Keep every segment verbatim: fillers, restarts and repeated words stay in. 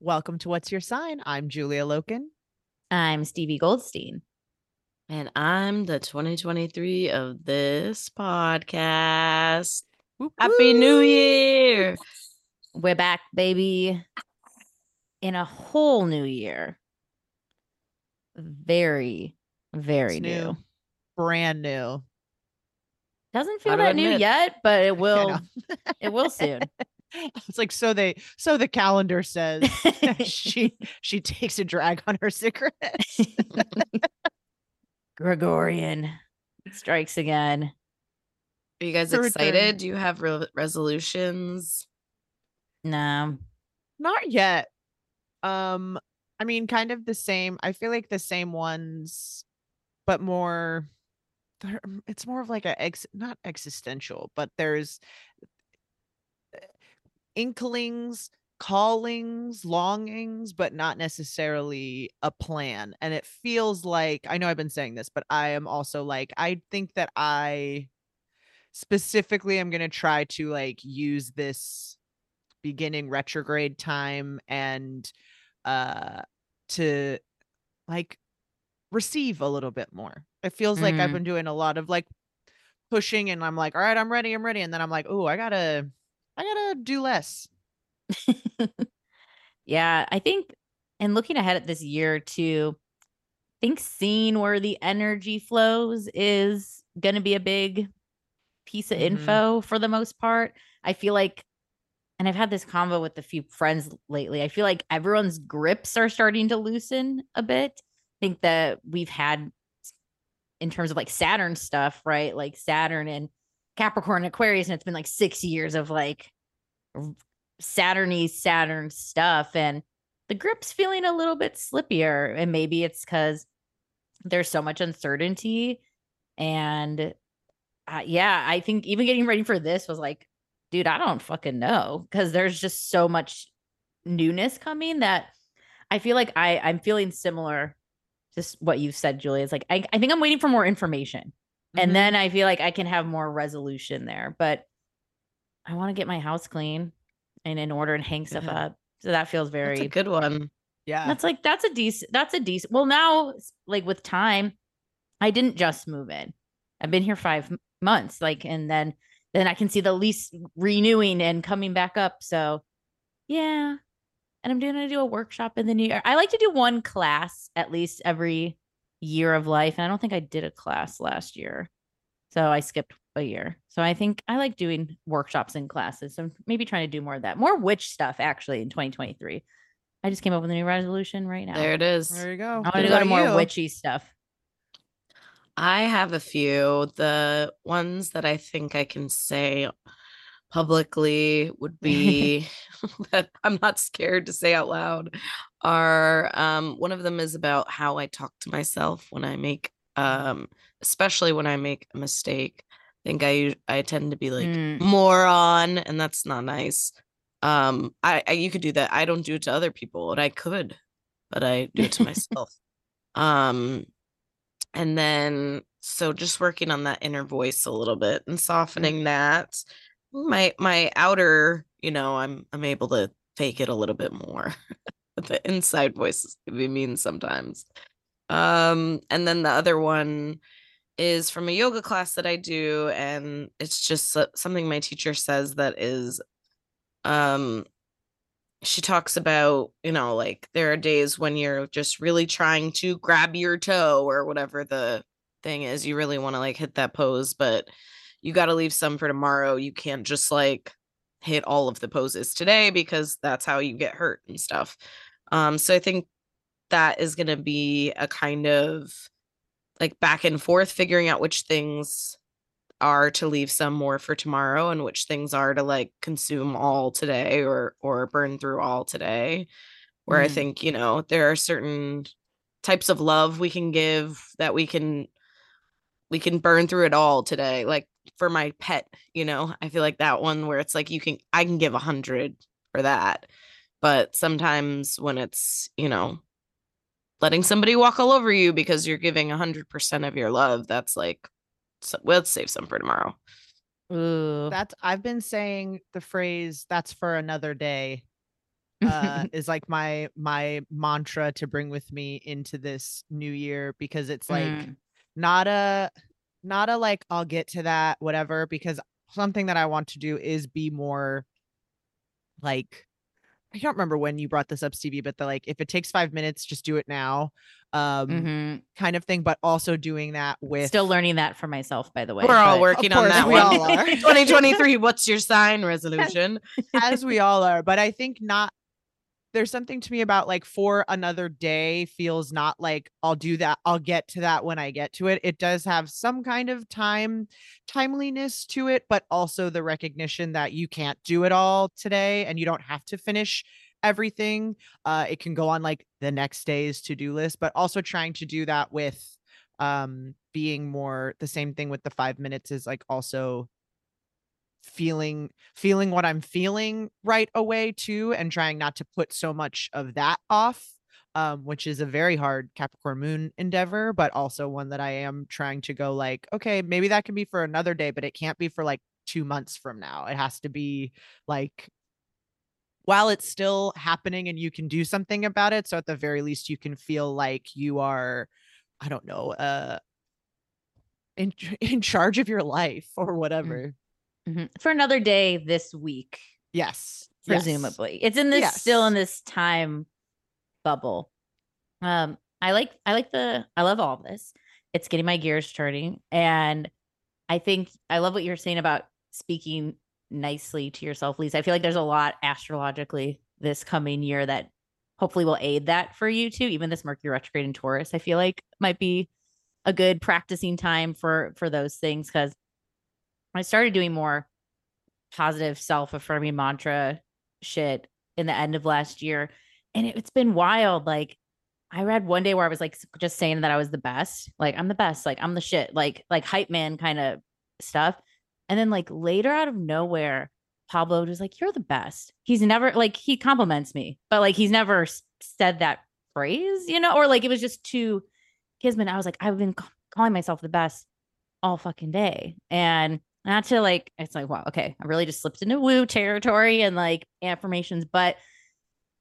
Welcome to What's Your Sign? I'm Julia Loken. I'm Stevie Goldstein. And I'm the twenty twenty-three of this podcast. Woo-hoo. Happy New Year! We're back, baby. In a whole new year. Very, very new. new. Brand new. Doesn't feel that new yet, but it will. It will soon. It's like, so they, so the calendar says. she, she takes a drag on her cigarette. Gregorian strikes again. Are you guys Third excited? Third. Do you have re- resolutions? No, not yet. Um, I mean, kind of the same. I feel like the same ones, but more, it's more of like a ex, not existential, but there's inklings, callings, longings, but not necessarily a plan. And it feels like, I know I've been saying this, but I am also like, I think that I specifically am going to try to like use this beginning retrograde time and uh, to like receive a little bit more. It feels mm-hmm. like I've been doing a lot of like pushing and I'm like, all right, I'm ready, I'm ready. And then I'm like, oh, I gotta I gotta do less. Yeah, I think, and looking ahead at this year too, I think seeing where the energy flows is going to be a big piece of mm-hmm. info for the most part. I feel like, and I've had this convo with a few friends lately, I feel like everyone's grips are starting to loosen a bit. I think that we've had, in terms of like Saturn stuff, right? Like Saturn and Capricorn, Aquarius, and it's been like six years of like Saturn-y Saturn stuff, and the grip's feeling a little bit slippier, and maybe it's because there's so much uncertainty. And uh, yeah, I think even getting ready for this was like, dude, I don't fucking know, because there's just so much newness coming that I feel like I I'm feeling similar to what you've said, Julia. It's like, I, I think I'm waiting for more information. Mm-hmm. And then I feel like I can have more resolution there, but I want to get my house clean and in order and hang stuff yeah. up. So that feels very that's a good one. Yeah. That's like, that's a decent, that's a decent, well now, like with time, I didn't just move in. I've been here five months. Like, and then, then I can see the lease renewing and coming back up. So yeah. And I'm going to do a workshop in the new year. I like to do one class at least every year of life. And I don't think I did a class last year. So I skipped a year. So I think I like doing workshops and classes. So I'm maybe trying to do more of that, more witch stuff actually in twenty twenty-three. I just came up with a new resolution right now. There it is. There you go. I'm going to go to more you. witchy stuff. I have a few. The ones that I think I can say publicly would be that I'm not scared to say out loud are um, one of them is about how I talk to myself when I make, um, especially when I make a mistake. I think I I tend to be like mm. moron, and that's not nice. Um, I, I you could do that. I don't do it to other people, and I could, but I do it to myself. Um, and then so just working on that inner voice a little bit and softening mm. that. My my outer, you know, I'm I'm able to fake it a little bit more. The inside voices can be mean sometimes. Um, and then the other one is from a yoga class that I do, and it's just something my teacher says that is, um, she talks about, you know, like there are days when you're just really trying to grab your toe or whatever the thing is. You really want to like hit that pose, but you got to leave some for tomorrow. You can't just like hit all of the poses today because that's how you get hurt and stuff. Um, so I think that is going to be a kind of like back and forth, figuring out which things are to leave some more for tomorrow and which things are to like consume all today or, or burn through all today. Where mm. I think, you know, there are certain types of love we can give that we can, we can burn through it all today. Like, for my pet, you know, I feel like that one where it's like you can I can give a hundred for that. But sometimes when it's, you know, letting somebody walk all over you because you're giving a hundred percent of your love, that's like, so, well, let's save some for tomorrow. Ooh. That's I've been saying the phrase "that's for another day" uh, is like my my mantra to bring with me into this new year, because it's like mm. not a Not a like, I'll get to that, whatever, because something that I want to do is be more like, I don't remember when you brought this up, Stevie, but the like, if it takes five minutes, just do it now um, mm-hmm. kind of thing. But also doing that with. Still learning that for myself, by the way. We're all working on that one. twenty twenty-three, what's your sign resolution? As we all are. But I think not. There's something to me about like for another day feels not like I'll do that. I'll get to that when I get to it. It does have some kind of time timeliness to it, but also the recognition that you can't do it all today and you don't have to finish everything. Uh, it can go on like the next day's to-do list, but also trying to do that with um, being more the same thing with the five minutes is like also feeling feeling what I'm feeling right away too, and trying not to put so much of that off, um, which is a very hard Capricorn moon endeavor, but also one that I am trying to go like, okay, maybe that can be for another day, but it can't be for like two months from now. It has to be like while it's still happening and you can do something about it. So at the very least you can feel like you are, I don't know, uh, in, in charge of your life or whatever. Mm-hmm. Mm-hmm. For another day this week. Yes. Presumably. Yes. It's in this yes. still in this time bubble. Um, I like I like the I love all of this. It's getting my gears turning. And I think I love what you're saying about speaking nicely to yourself, Lisa. I feel like there's a lot astrologically this coming year that hopefully will aid that for you too. Even this Mercury retrograde in Taurus, I feel like might be a good practicing time for for those things, because I started doing more positive self-affirming mantra shit in the end of last year. And it, it's been wild. Like I read one day where I was like, just saying that I was the best, like I'm the best, like I'm the shit, like, like hype man kind of stuff. And then like later out of nowhere, Pablo was like, you're the best. He's never like, he compliments me, but like, he's never said that phrase, you know, or like, it was just too kismet. I was like, I've been calling myself the best all fucking day. And not to like, it's like, wow, okay. I really just slipped into woo territory and like affirmations, but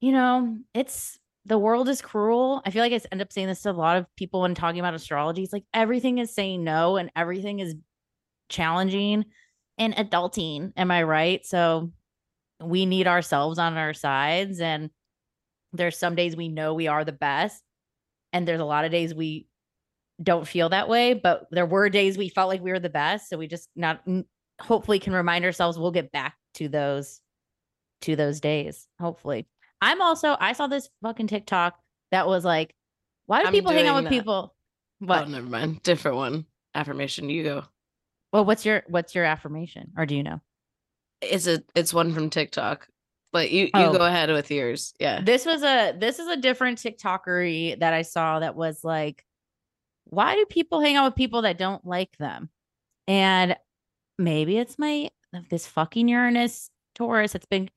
you know, it's, the world is cruel. I feel like I end up saying this to a lot of people when talking about astrology. It's like everything is saying no and everything is challenging and adulting. Am I right? So we need ourselves on our sides. And there's some days we know we are the best. And there's a lot of days we don't feel that way, but there were days we felt like we were the best. So we just not hopefully can remind ourselves we'll get back to those, to those days. Hopefully. I'm also, I saw this fucking TikTok that was like, why do I'm people hang out with that. people? What? Oh, never mind. Different one. Affirmation. You go. Well, what's your, what's your affirmation? Or do you know? It's a, it's one from TikTok, but you, you oh. go ahead with yours. Yeah. This was a, this is a different TikTokery that I saw that was like, why do people hang out with people that don't like them? And maybe it's my, this fucking Uranus Taurus that's been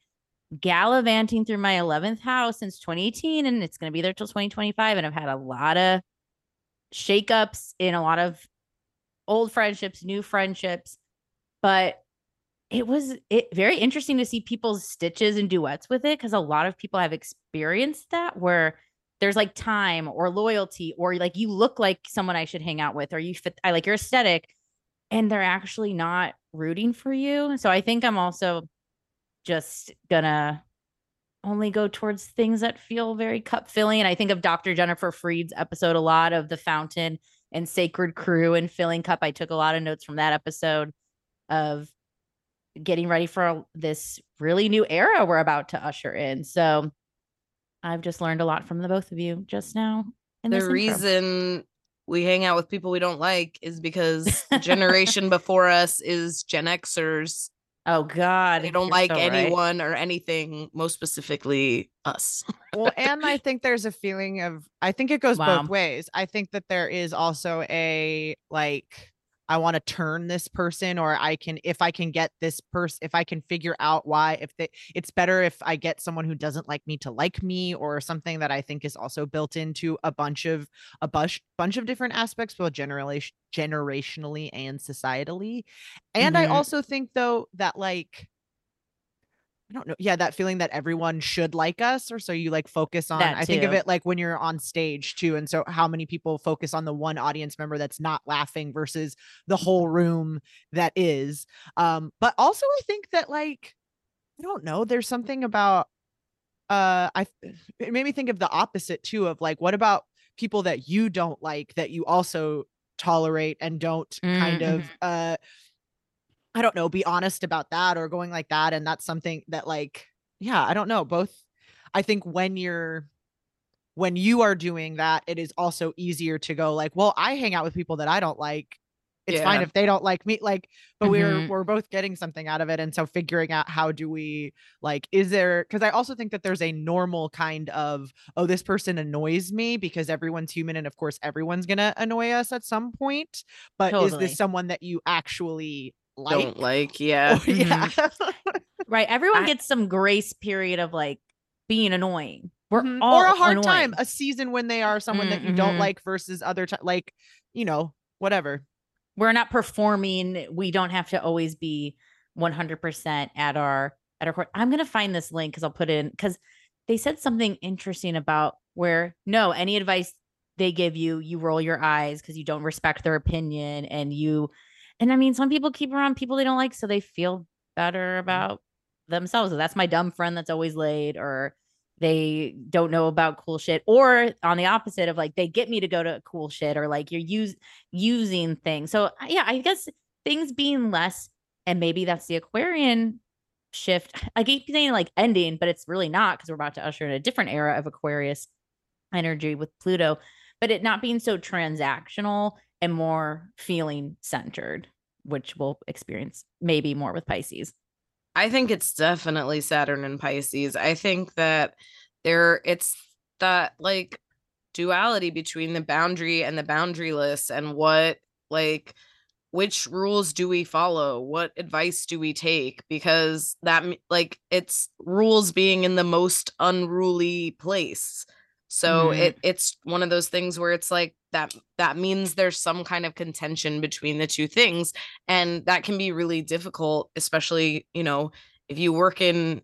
gallivanting through my eleventh house since twenty eighteen, and it's going to be there till twenty twenty-five. And I've had a lot of shakeups in a lot of old friendships, new friendships, but it was it very interesting to see people's stitches and duets with it, because a lot of people have experienced that where there's like time or loyalty or like you look like someone I should hang out with, or you fit, I like your aesthetic, and they're actually not rooting for you. So I think I'm also just gonna only go towards things that feel very cup filling. And I think of Doctor Jennifer Freed's episode a lot, of The Fountain and Sacred Crew and Filling Cup. I took a lot of notes from that episode of getting ready for this really new era we're about to usher in. So I've just learned a lot from the both of you just now. In the reason we hang out with people we don't like is because generation before us is Gen Xers. Oh God. They don't like so anyone right. or anything, most specifically us. Well, and I think there's a feeling of, I think it goes wow. both ways. I think that there is also a, like, I want to turn this person, or I can, if I can get this person, if I can figure out why, if they, it's better if I get someone who doesn't like me to like me, or something that I think is also built into a bunch of, a bunch, bunch of different aspects, both generally, generationally and societally. And mm-hmm. I also think though that like, I don't know. Yeah. That feeling that everyone should like us, or so you like focus on, I think of it like when you're on stage too. And so how many people focus on the one audience member that's not laughing versus the whole room that is. Um, but also I think that like, I don't know, there's something about, uh, I, it made me think of the opposite too, of like, what about people that you don't like that you also tolerate and don't mm-hmm. kind of, uh, I don't know, be honest about that or going like that. And that's something that like, yeah, I don't know. Both. I think when you're, when you are doing that, it is also easier to go like, well, I hang out with people that I don't like. It's yeah. fine if they don't like me. Like, but mm-hmm. we're, we're both getting something out of it. And so figuring out how do we like, is there, cause I also think that there's a normal kind of, oh, this person annoys me, because everyone's human. And of course everyone's going to annoy us at some point, but totally. Is this someone that you actually like? Don't like, yeah, oh, yeah. Mm-hmm. Right. Everyone I, gets some grace period of like being annoying. We're mm-hmm. all or a hard annoying. time, a season when they are someone mm-hmm. that you don't like versus other time, like you know, whatever. We're not performing. We don't have to always be one hundred percent at our at our court. I'm gonna find this link because I'll put it in, because they said something interesting about where no any advice they give you, you roll your eyes because you don't respect their opinion and you. And I mean, some people keep around people they don't like, so they feel better about themselves. So that's my dumb friend that's always late, or they don't know about cool shit, or on the opposite of like, they get me to go to cool shit, or like you're use, using things. So yeah, I guess things being less, and maybe that's the Aquarian shift. I keep saying like ending, but it's really not, because we're about to usher in a different era of Aquarius energy with Pluto, but it not being so transactional and more feeling centered, which we'll experience maybe more with Pisces. I think it's definitely Saturn and Pisces. I think that there it's that like duality between the boundary and the boundaryless, and what like which rules do we follow? What advice do we take? Because that, like, it's rules being in the most unruly place. So mm. it it's one of those things where it's like that that means there's some kind of contention between the two things. And that can be really difficult, especially, you know, if you work in,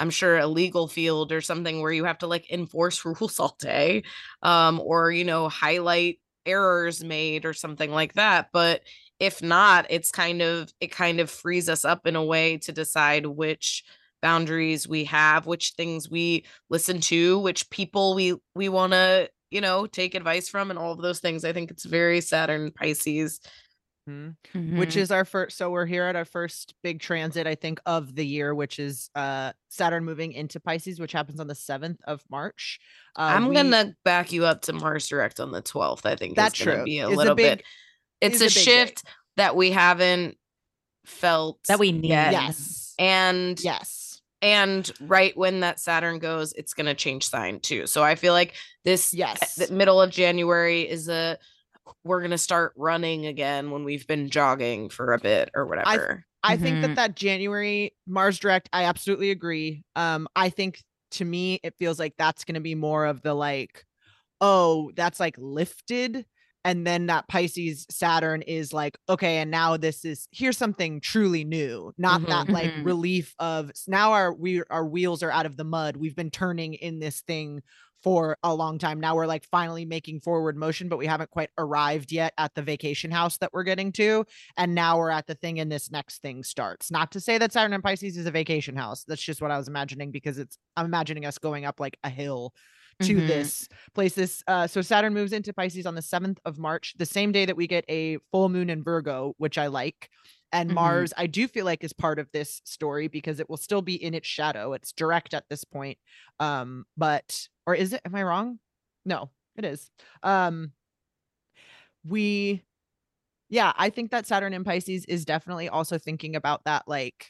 I'm sure, a legal field or something where you have to like enforce rules all day, um, or, you know, highlight errors made or something like that. But if not, it's kind of, it kind of frees us up in a way to decide which boundaries we have, which things we listen to, which people we, we want to, you know, take advice from, and all of those things. I think it's very Saturn Pisces. Mm-hmm. Mm-hmm. Which is our first, so we're here at our first big transit, I think, of the year, which is uh Saturn moving into Pisces, which happens on the seventh of March. Uh, I'm we, gonna back you up to Mars direct on the twelfth. I think that's true. Be a it's little a big, bit. It's a, a shift day. That we haven't felt that we need. Yet. Yes, and yes, and right when that Saturn goes, it's gonna change sign too. So I feel like this. Yes, the middle of January is a. We're going to start running again when we've been jogging for a bit or whatever. I, I mm-hmm. think that that January Mars direct, I absolutely agree. Um, I think to me, it feels like that's going to be more of the like, oh, that's like lifted. And then that Pisces Saturn is like, okay, and now this is, here's something truly new. Not mm-hmm. that like relief of now our, we, our wheels are out of the mud. We've been turning in this thing for a long time. Now we're like finally making forward motion, but we haven't quite arrived yet at the vacation house that we're getting to. And now we're at the thing and this next thing starts. Not to say that Saturn in Pisces is a vacation house. That's just what I was imagining, because it's, I'm imagining us going up like a hill to mm-hmm. this place. This, uh, so Saturn moves into Pisces on the seventh of March, the same day that we get a full moon in Virgo, which I like. And mm-hmm. Mars, I do feel like, is part of this story because it will still be in its shadow. It's direct at this point. Um, but Or is it? Am I wrong? No, it is. Um, we, yeah, I think that Saturn in Pisces is definitely also thinking about that. Like,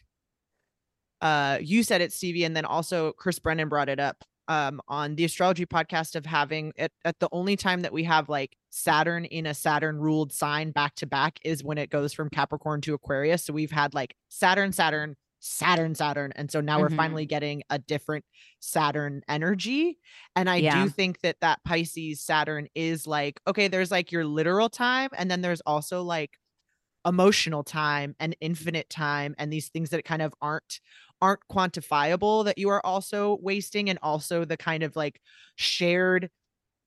uh, you said it, Stevie, and then also Chris Brennan brought it up um, on the astrology podcast of having it at the only time that we have like Saturn in a Saturn ruled sign back to back is when it goes from Capricorn to Aquarius. So we've had like Saturn, Saturn, Saturn, Saturn. And so now mm-hmm. we're finally getting a different Saturn energy. And I yeah. do think that that Pisces Saturn is like, okay, there's like your literal time. And then there's also like emotional time and infinite time. And these things that kind of aren't, aren't quantifiable that you are also wasting. And also the kind of like shared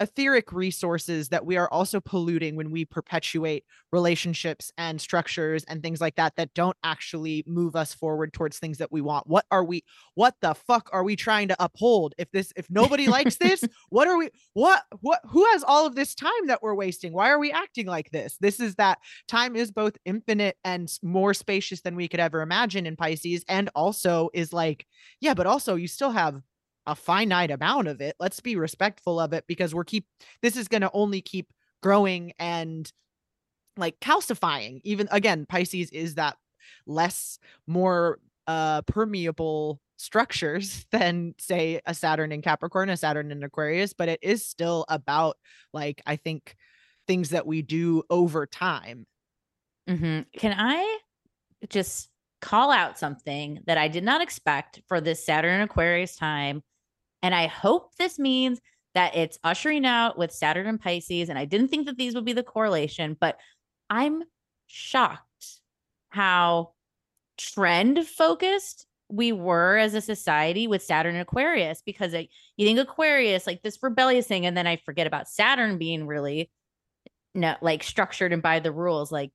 etheric resources that we are also polluting when we perpetuate relationships and structures and things like that, that don't actually move us forward towards things that we want. What are we, what the fuck are we trying to uphold? If this, if nobody likes this, what are we, what, what, who has all of this time that we're wasting? Why are we acting like this? This is that time is both infinite and more spacious than we could ever imagine in Pisces. And also is like, yeah, but also you still have a finite amount of it. Let's be respectful of it, because we're keep, this is going to only keep growing and like calcifying. Even again, Pisces is that less, more uh, permeable structures than say a Saturn in Capricorn, a Saturn in Aquarius, but it is still about like, I think, things that we do over time. Mm-hmm. Can I just call out something that I did not expect for this Saturn in Aquarius time? And I hope this means that it's ushering out with Saturn and Pisces. And I didn't think that these would be the correlation, but I'm shocked how trend focused we were as a society with Saturn and Aquarius, because like, you think Aquarius, like this rebellious thing. And then I forget about Saturn being really not like structured and by the rules. Like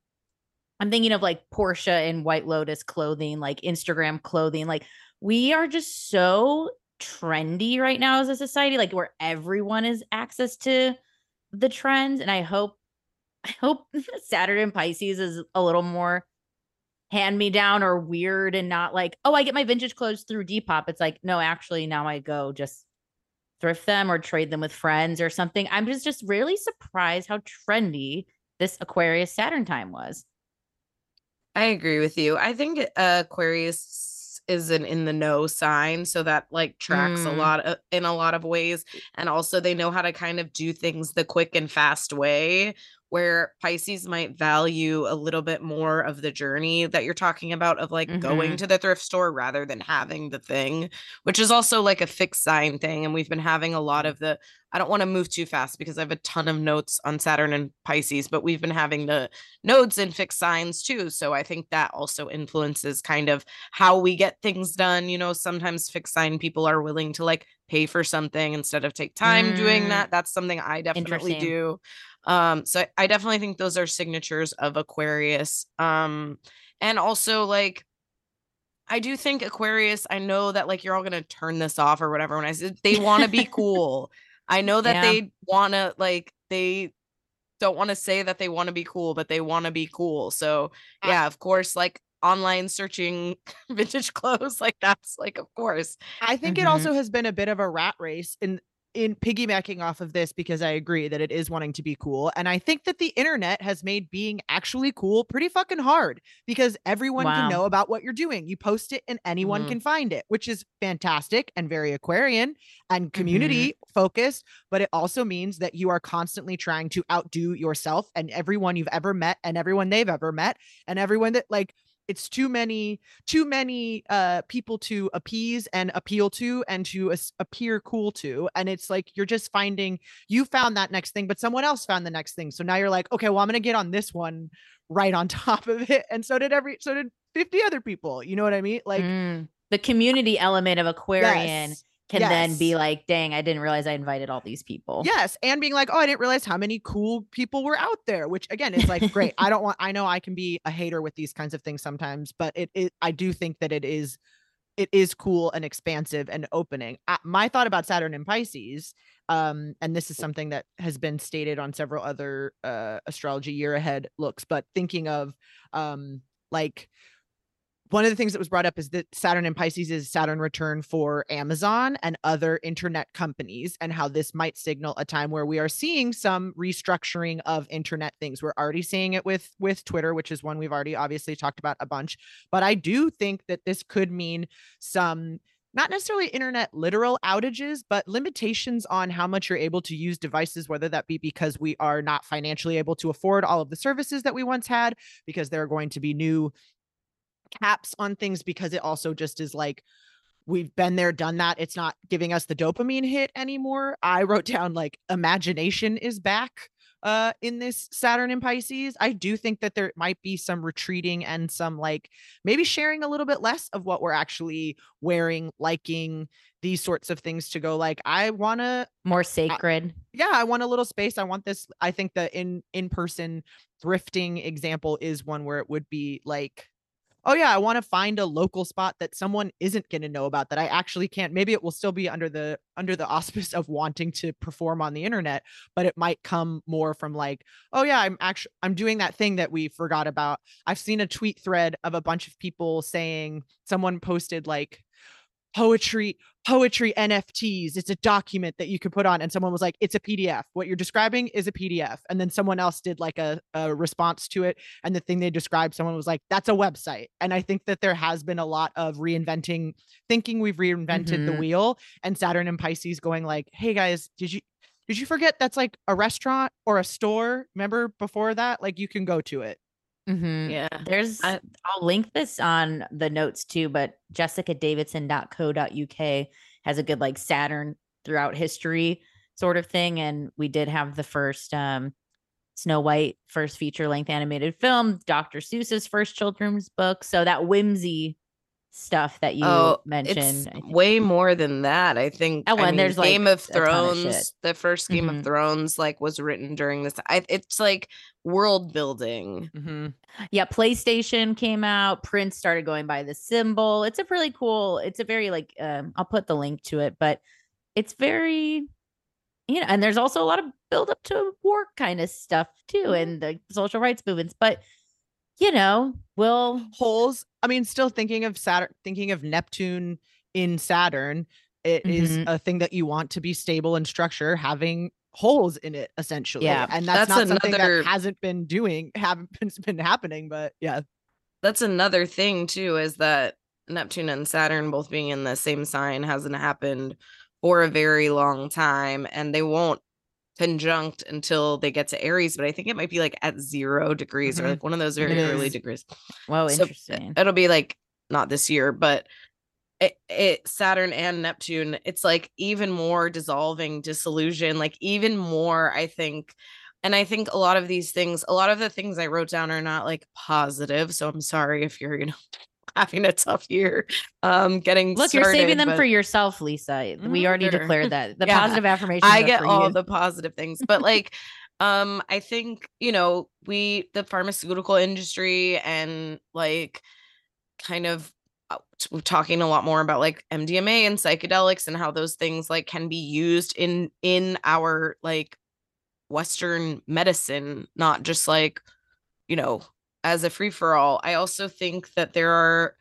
I'm thinking of like Portia in White Lotus clothing, like Instagram clothing. Like we are just so trendy right now as a society, like where everyone has access to the trends. And I hope, I hope Saturn in Pisces is a little more hand me down or weird and not like, oh, I get my vintage clothes through Depop. It's like, no, actually now I go just thrift them or trade them with friends or something. I'm just, just really surprised how trendy this Aquarius Saturn time was. I agree with you. I think uh, Aquarius is an in the know sign, so that like tracks mm. a lot of, in a lot of ways, and also they know how to kind of do things the quick and fast way, where Pisces might value a little bit more of the journey that you're talking about of like mm-hmm. going to the thrift store rather than having the thing, which is also like a fixed sign thing. And we've been having a lot of the, I don't want to move too fast because I have a ton of notes on Saturn and Pisces, but we've been having the nodes in fixed signs too. So I think that also influences kind of how we get things done. You know, sometimes fixed sign people are willing to like pay for something instead of take time mm. doing that. That's something I definitely do. Um, so I definitely think those are signatures of Aquarius. Um, and also like, I do think Aquarius, I know that like, you're all going to turn this off or whatever. When I said they want to be cool, I know that yeah. they want to like, they don't want to say that they want to be cool, but they want to be cool. So yeah, of course, like online searching vintage clothes, like that's like, of course, I think mm-hmm. it also has been a bit of a rat race in, in piggybacking off of this, because I agree that it is wanting to be cool. And I think that the internet has made being actually cool pretty fucking hard because everyone wow. can know about what you're doing. You post it and anyone mm-hmm. can find it, which is fantastic and very Aquarian and community mm-hmm. focused. But it also means that you are constantly trying to outdo yourself and everyone you've ever met and everyone they've ever met and everyone that like, it's too many, too many uh, people to appease and appeal to and to as- appear cool to. And it's like, you're just finding, you found that next thing, but someone else found the next thing. So now you're like, okay, well, I'm going to get on this one right on top of it. And so did every, so did fifty other people. You know what I mean? Like mm, the community element of Aquarian yes. can yes. then be like, dang, I didn't realize I invited all these people. Yes. And being like, oh, I didn't realize how many cool people were out there, which again, is like, great. I don't want, I know I can be a hater with these kinds of things sometimes, but it is, I do think that it is, it is cool and expansive and opening. I, my thought about Saturn and Pisces, um, and this is something that has been stated on several other uh, astrology year ahead looks, but thinking of um, like, one of the things that was brought up is that Saturn and Pisces is Saturn return for Amazon and other internet companies, and how this might signal a time where we are seeing some restructuring of internet things. We're already seeing it with, with Twitter, which is one we've already obviously talked about a bunch, but I do think that this could mean some, not necessarily internet literal outages, but limitations on how much you're able to use devices, whether that be because we are not financially able to afford all of the services that we once had, because there are going to be new caps on things, because it also just is like, we've been there, done that. It's not giving us the dopamine hit anymore. I wrote down like imagination is back uh, in this Saturn and Pisces. I do think that there might be some retreating and some like maybe sharing a little bit less of what we're actually wearing, liking, these sorts of things, to go like, I want to more sacred. I, yeah. I want a little space. I want this. I think the in, in-person thrifting example is one where it would be like, oh yeah, I want to find a local spot that someone isn't going to know about, that I actually can't. Maybe it will still be under the under the auspice of wanting to perform on the internet, but it might come more from like, oh yeah, I'm actually, I'm doing that thing that we forgot about. I've seen a tweet thread of a bunch of people saying, someone posted like, poetry, poetry N F Ts. It's a document that you can put on. And someone was like, it's a P D F. What you're describing is a P D F. And then someone else did like a, a response to it. And the thing they described, someone was like, that's a website. And I think that there has been a lot of reinventing, thinking we've reinvented mm-hmm. the wheel, and Saturn and Pisces going like, hey guys, did you, did you forget that's like a restaurant or a store? Remember before that, like you can go to it. Mm-hmm. Yeah, there's I, I'll link this on the notes too, but jessica davidson dot co dot u k has a good like Saturn throughout history sort of thing, and we did have the first um Snow White, first feature-length animated film, Doctor Seuss's first children's book, so that whimsy stuff that you oh, mentioned, it's way more than that, I think. Oh, I and mean, there's Game like of Thrones. Of the first Game mm-hmm. of Thrones like was written during this. I, it's like world building. Mm-hmm. Yeah, PlayStation came out. Prince started going by the symbol. It's a really cool. It's a very like. Um, I'll put the link to it, but it's very, you know. And there's also a lot of build up to war kind of stuff too, mm-hmm. and the social rights movements, but. You know, will holes. I mean, still thinking of Saturn, thinking of Neptune in Saturn, it mm-hmm. is a thing that you want to be stable in structure, having holes in it, essentially. Yeah. And that's, that's not another, something that hasn't been doing, haven't been, been happening, but yeah. That's another thing too, is that Neptune and Saturn both being in the same sign hasn't happened for a very long time, and they won't conjunct until they get to Aries, but I think it might be like at zero degrees mm-hmm. or like one of those very early degrees. Wow, so interesting. It'll be like not this year, but it, it Saturn and Neptune, it's like even more dissolving, disillusion, like even more, I think. And I think a lot of these things, a lot of the things I wrote down are not like positive. So I'm sorry if you're, you know, having a tough year um getting look started, you're saving them but... for yourself, Lisa. We already sure. declared that the yeah. positive affirmations. I get all you. the positive things, but like um I think, you know, we the pharmaceutical industry and like kind of uh, we're talking a lot more about like M D M A and psychedelics and how those things like can be used in in our like Western medicine, not just like, you know, as a free-for-all. I also think that there are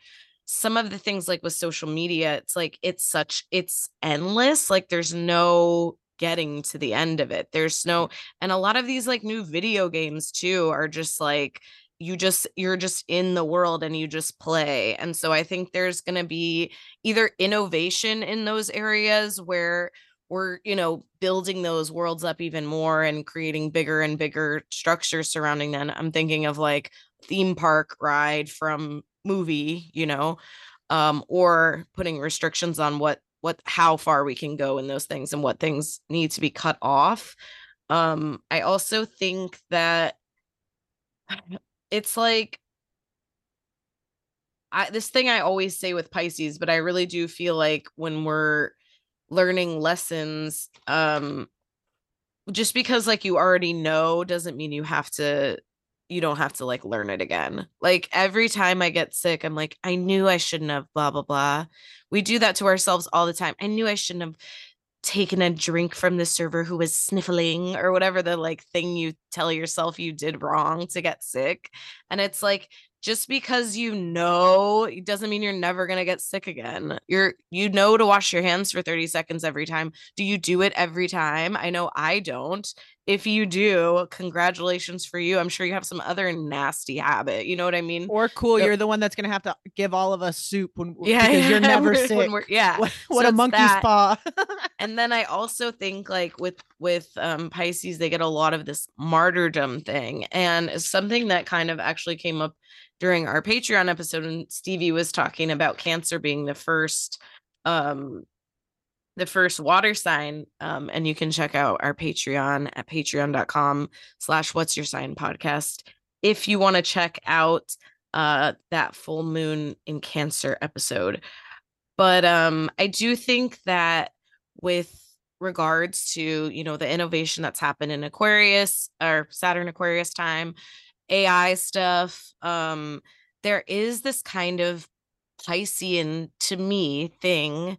some of the things like with social media, it's like, it's such, it's endless. Like there's no getting to the end of it. There's no, and a lot of these like new video games too are just like, you just, you're just in the world and you just play. And so I think there's going to be either innovation in those areas where we're, you know, building those worlds up even more and creating bigger and bigger structures surrounding them. I'm thinking of like theme park ride from movie, you know, um, or putting restrictions on what, what, how far we can go in those things and what things need to be cut off. Um, I also think that it's like, I, this thing I always say with Pisces, but I really do feel like when we're learning lessons, um, just because like you already know doesn't mean you have to, you don't have to like learn it again. Like every time I get sick, I'm like, I knew I shouldn't have blah, blah, blah. We do that to ourselves all the time. I knew I shouldn't have taken a drink from the server who was sniffling or whatever the like thing you tell yourself you did wrong to get sick. And it's like, just because you know, it doesn't mean you're never going to get sick again. You're, you know, to wash your hands for thirty seconds every time. Do you do it every time? I know I don't. If you do, congratulations for you. I'm sure you have some other nasty habit. You know what I mean? Or cool. So, you're the one that's going to have to give all of us soup when yeah, because yeah, you're never we're, sick. We're, yeah. What, what so a monkey's that. paw. And then I also think like with, with um, Pisces, they get a lot of this martyrdom thing. And something that kind of actually came up during our Patreon episode, and Stevie was talking about Cancer being the first, um, the first water sign. Um, and you can check out our Patreon at patreon.com slash what's your sign podcast. If you want to check out, uh, that full moon in Cancer episode. But, um, I do think that with regards to, you know, the innovation that's happened in Aquarius or Saturn Aquarius time, A I stuff, um, there is this kind of Piscean to me thing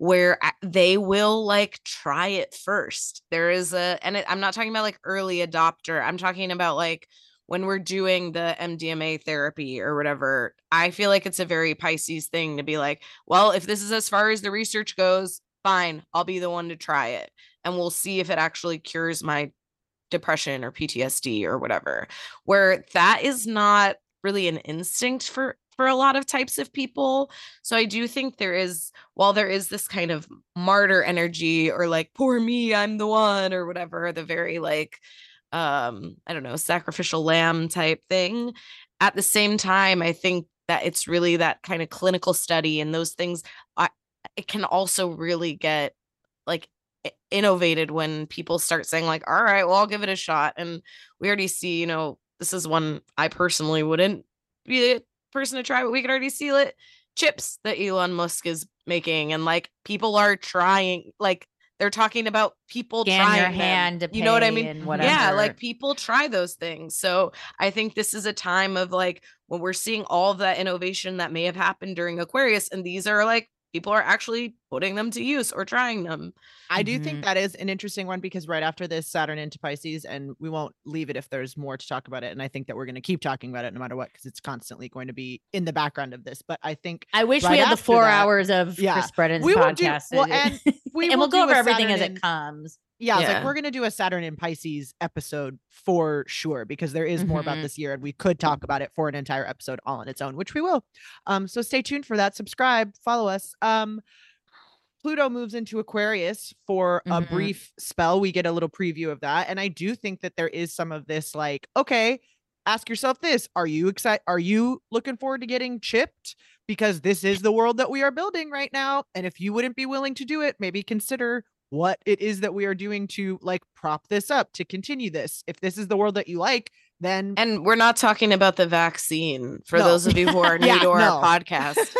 where they will like try it first. There is a, and it, I'm not talking about like early adopter. I'm talking about like when we're doing the M D M A therapy or whatever, I feel like it's a very Pisces thing to be like, well, if this is as far as the research goes, fine, I'll be the one to try it. And we'll see if it actually cures my depression or P T S D or whatever, where that is not really an instinct for, for a lot of types of people. So I do think there is, while there is this kind of martyr energy or like, poor me, I'm the one or whatever, the very like, um, I don't know, sacrificial lamb type thing. At the same time, I think that it's really that kind of clinical study and those things, I, it can also really get like innovated when people start saying like, all right, well, I'll give it a shot. And we already see, you know, this is one I personally wouldn't be the person to try, but we can already see it. Chips that Elon Musk is making. And like, people are trying, like they're talking about people Scan trying your hand to pay, you know what I mean? Yeah. Like people try those things. So I think this is a time of like, when we're seeing all that innovation that may have happened during Aquarius. And these are like, people are actually putting them to use or trying them. I do mm-hmm. think that is an interesting one, because right after this, Saturn into Pisces, and we won't leave it if there's more to talk about it. And I think that we're going to keep talking about it no matter what, because it's constantly going to be in the background of this. But I think I wish right we had the four that, hours of yeah, Chris Brennan's we podcast. Do, well, and we and we'll go over everything Saturn as in, it comes. Yeah, yeah. Like we're going to do a Saturn in Pisces episode for sure, because there is mm-hmm. more about this year, and we could talk about it for an entire episode all on its own, which we will. Um, so stay tuned for that. Subscribe, follow us. Um, Pluto moves into Aquarius for mm-hmm. a brief spell. We get a little preview of that. And I do think that there is some of this, like, okay, ask yourself this. Are you excited? Are you looking forward to getting chipped? Because this is the world that we are building right now. And if you wouldn't be willing to do it, maybe consider what it is that we are doing to, like, prop this up, to continue this. If this is the world that you like, then. And we're not talking about the vaccine for no. those of you who are new yeah, to our no. podcast.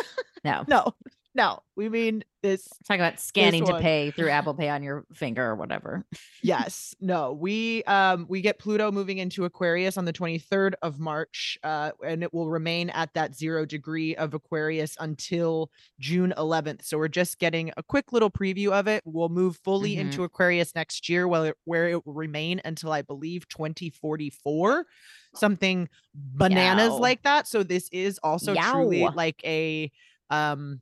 No, no, no. We mean this. We're talking about scanning to pay through Apple Pay on your finger or whatever. Yes. No, we, um, we get Pluto moving into Aquarius on the twenty-third of March. Uh, and it will remain at that zero degree of Aquarius until June eleventh. So we're just getting a quick little preview of it. We'll move fully mm-hmm. into Aquarius next year, where it, where it will remain until, I believe, twenty forty-four, something bananas Yow. Like that. So this is also Yow. Truly like a, um,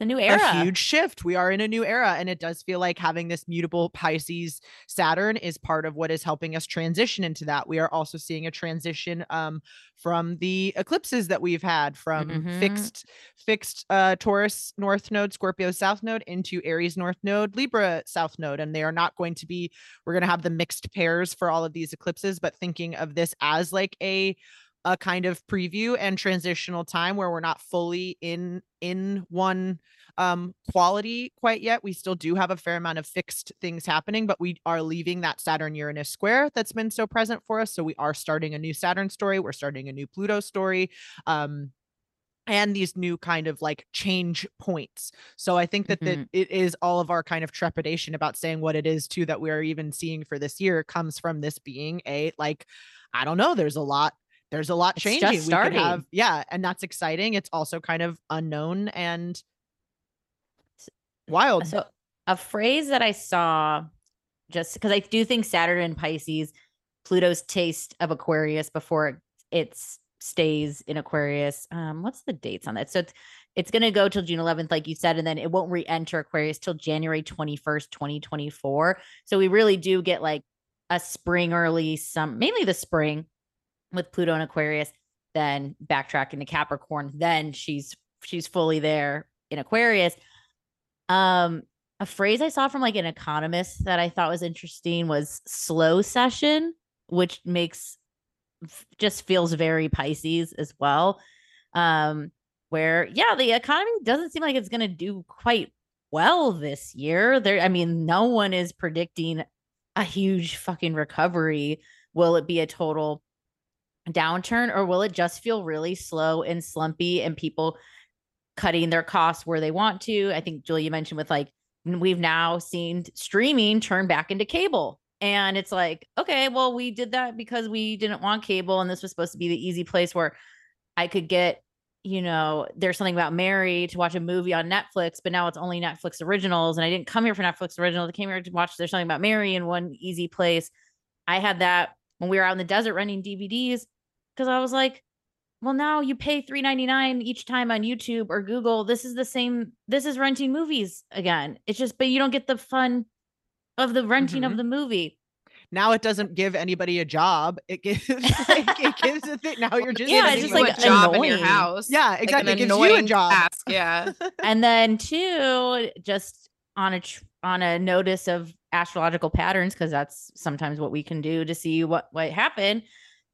a new era, a huge shift. We are in a new era, and it does feel like having this mutable Pisces Saturn is part of what is helping us transition into that. We are also seeing a transition um from the eclipses that we've had, from mm-hmm. fixed fixed uh Taurus North Node, Scorpio South Node, into Aries North Node, Libra South Node. And they are not going to be, we're going to have the mixed pairs for all of these eclipses, but thinking of this as like a a kind of preview and transitional time where we're not fully in in one um quality quite yet. We still do have a fair amount of fixed things happening, but we are leaving that Saturn Uranus square that's been so present for us. So we are starting a new Saturn story, we're starting a new Pluto story, um and these new kind of like change points. So I think that, mm-hmm. that it is all of our kind of trepidation about saying what it is too that we are even seeing for this year comes from this being a, like, I don't know, there's a lot There's a lot changing. It's just starting. We could have, yeah, and that's exciting. It's also kind of unknown and wild. So a phrase that I saw, just because I do think Saturn in Pisces, Pluto's taste of Aquarius before it stays in Aquarius. Um, what's the dates on that? So it's, it's going to go till June eleventh, like you said, and then it won't re-enter Aquarius till January twenty-first, twenty twenty-four. So we really do get like a spring, early, some, mainly the spring, with Pluto and Aquarius, then backtracking to Capricorn, then she's she's fully there in Aquarius. Um, a phrase I saw from like an economist that I thought was interesting was slow session, which makes just feels very Pisces as well. Um, where yeah, the economy doesn't seem like it's going to do quite well this year. There, I mean, no one is predicting a huge fucking recovery. Will it be a total downturn, or will it just feel really slow and slumpy and people cutting their costs where they want to? I think Julia mentioned with like, we've now seen streaming turn back into cable, and it's like, okay, well, we did that because we didn't want cable, and this was supposed to be the easy place where I could get, you know, there's something about Mary to watch a movie on Netflix, but now it's only Netflix originals, and I didn't come here for Netflix originals. I came here to watch There's Something About Mary in one easy place. I had that when we were out in the desert renting D V Ds. Because I was like, well, now you pay three ninety-nine each time on YouTube or Google. This is the same. This is renting movies again. It's just, but you don't get the fun of the renting mm-hmm. of the movie. Now it doesn't give anybody a job. It gives, like, it gives a thing. Now you're just, yeah, it's just like a job annoying. In your house. Yeah, exactly. Like it gives you a job. Task. Yeah. And then two, just on a tr- on a notice of astrological patterns, because that's sometimes what we can do to see what what happened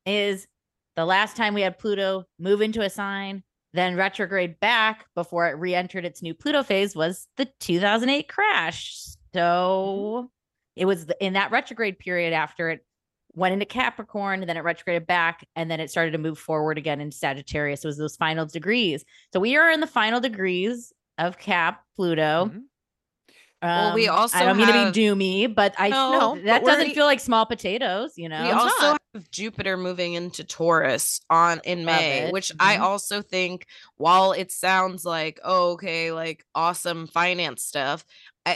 is. The last time we had Pluto move into a sign, then retrograde back before it re-entered its new Pluto phase was the two thousand eight crash. So it was in that retrograde period after it went into Capricorn, then it retrograded back, and then it started to move forward again in Sagittarius. It was those final degrees. So we are in the final degrees of Cap Pluto. Mm-hmm. Um, well, we also I don't have, mean to be doomy, but I know that doesn't already, feel like small potatoes, you know. We it's also not. Have Jupiter moving into Taurus on in May, which mm-hmm. I also think, while it sounds like, oh, okay, like awesome finance stuff,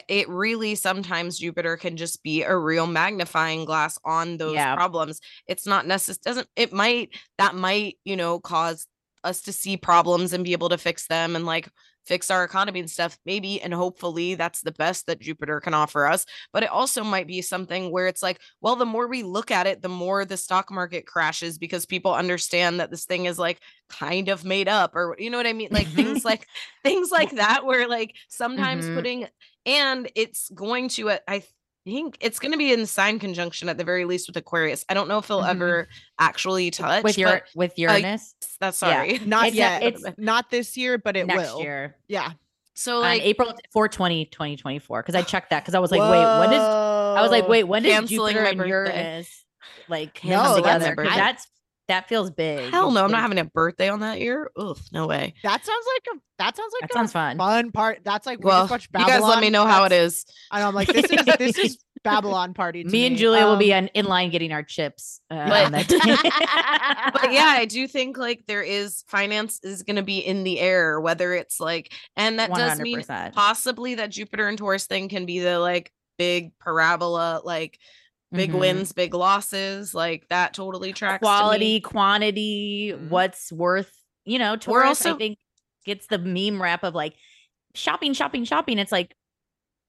it really sometimes Jupiter can just be a real magnifying glass on those yeah. problems. It's not necessary, doesn't it might that might, you know, cause us to see problems and be able to fix them and like fix our economy and stuff, maybe, and hopefully that's the best that Jupiter can offer us. But it also might be something where it's like, well, the more we look at it, the more the stock market crashes because people understand that this thing is like kind of made up, or, you know what I mean? Like things like things like that, where like sometimes mm-hmm. putting, and it's going to, I think, I think it's going to be in sign conjunction at the very least with Aquarius. I don't know if he'll mm-hmm. ever actually touch with your, with Uranus. Uh, that's sorry. Yeah. Not it's yet. A, it's not this year, but it next will. Year. Yeah. So like um, April fourth, twenty twenty-four. Cause I checked that. Cause I was like, whoa. wait, when is, I was like, wait, when is Jupiter and Uranus like no, together? That's, that's, that feels big. Hell no. I'm not having a birthday on that year. Oof, no way. That sounds like a, that sounds like that a sounds fun. fun part. That's like, well, you guys let me know how it is. And I'm like, this is, this is Babylon party. To me, me and Julia um, will be in, in line getting our chips. Uh, but, but yeah, I do think like there is, finance is going to be in the air, whether it's like, and that one hundred percent does mean possibly that Jupiter and Taurus thing can be the like big parabola, like, big mm-hmm. wins, big losses, like that totally tracks. Quality, to me. Quantity, mm-hmm. what's worth, you know. Taurus, also- I think, gets the meme rap of like shopping, shopping, shopping. It's like,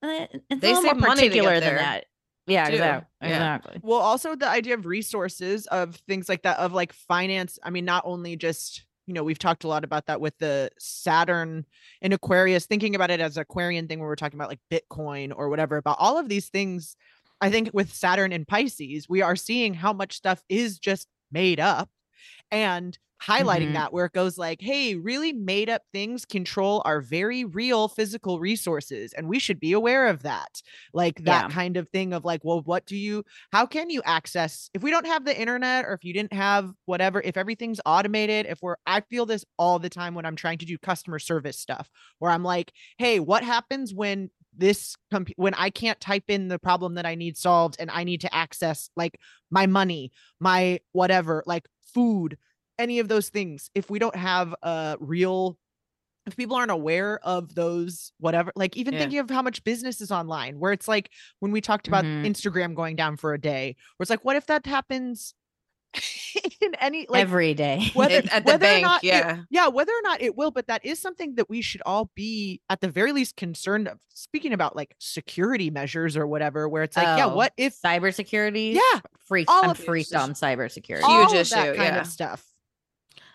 eh, it's they a little more particular than that. Yeah, exactly. yeah, exactly. Well, also the idea of resources, of things like that, of like finance. I mean, not only just, you know, we've talked a lot about that with the Saturn in Aquarius, thinking about it as an Aquarian thing where we're talking about like Bitcoin or whatever, about all of these things. I think with Saturn and Pisces, we are seeing how much stuff is just made up and highlighting mm-hmm. that, where it goes like, hey, really made up things control our very real physical resources. And we should be aware of that. Like that yeah. kind of thing of like, well, what do you, how can you access if we don't have the internet, or if you didn't have whatever, if everything's automated, if we're, I feel this all the time when I'm trying to do customer service stuff, where I'm like, hey, what happens when this comp- when I can't type in the problem that I need solved and I need to access like my money, my whatever, like food, any of those things. If we don't have a real, if people aren't aware of those, whatever, like even yeah. thinking of how much business is online, where it's like when we talked about mm-hmm. Instagram going down for a day, where it's like, what if that happens in any, like every day, whether, it, at the whether bank, or not, yeah, it, yeah, whether or not it will, but that is something that we should all be at the very least concerned of. Speaking about like security measures or whatever, where it's like, oh, yeah, what if cybersecurity? Yeah, freaked. All I'm of freaked issues. On cybersecurity, all huge issue, that kind yeah. of stuff.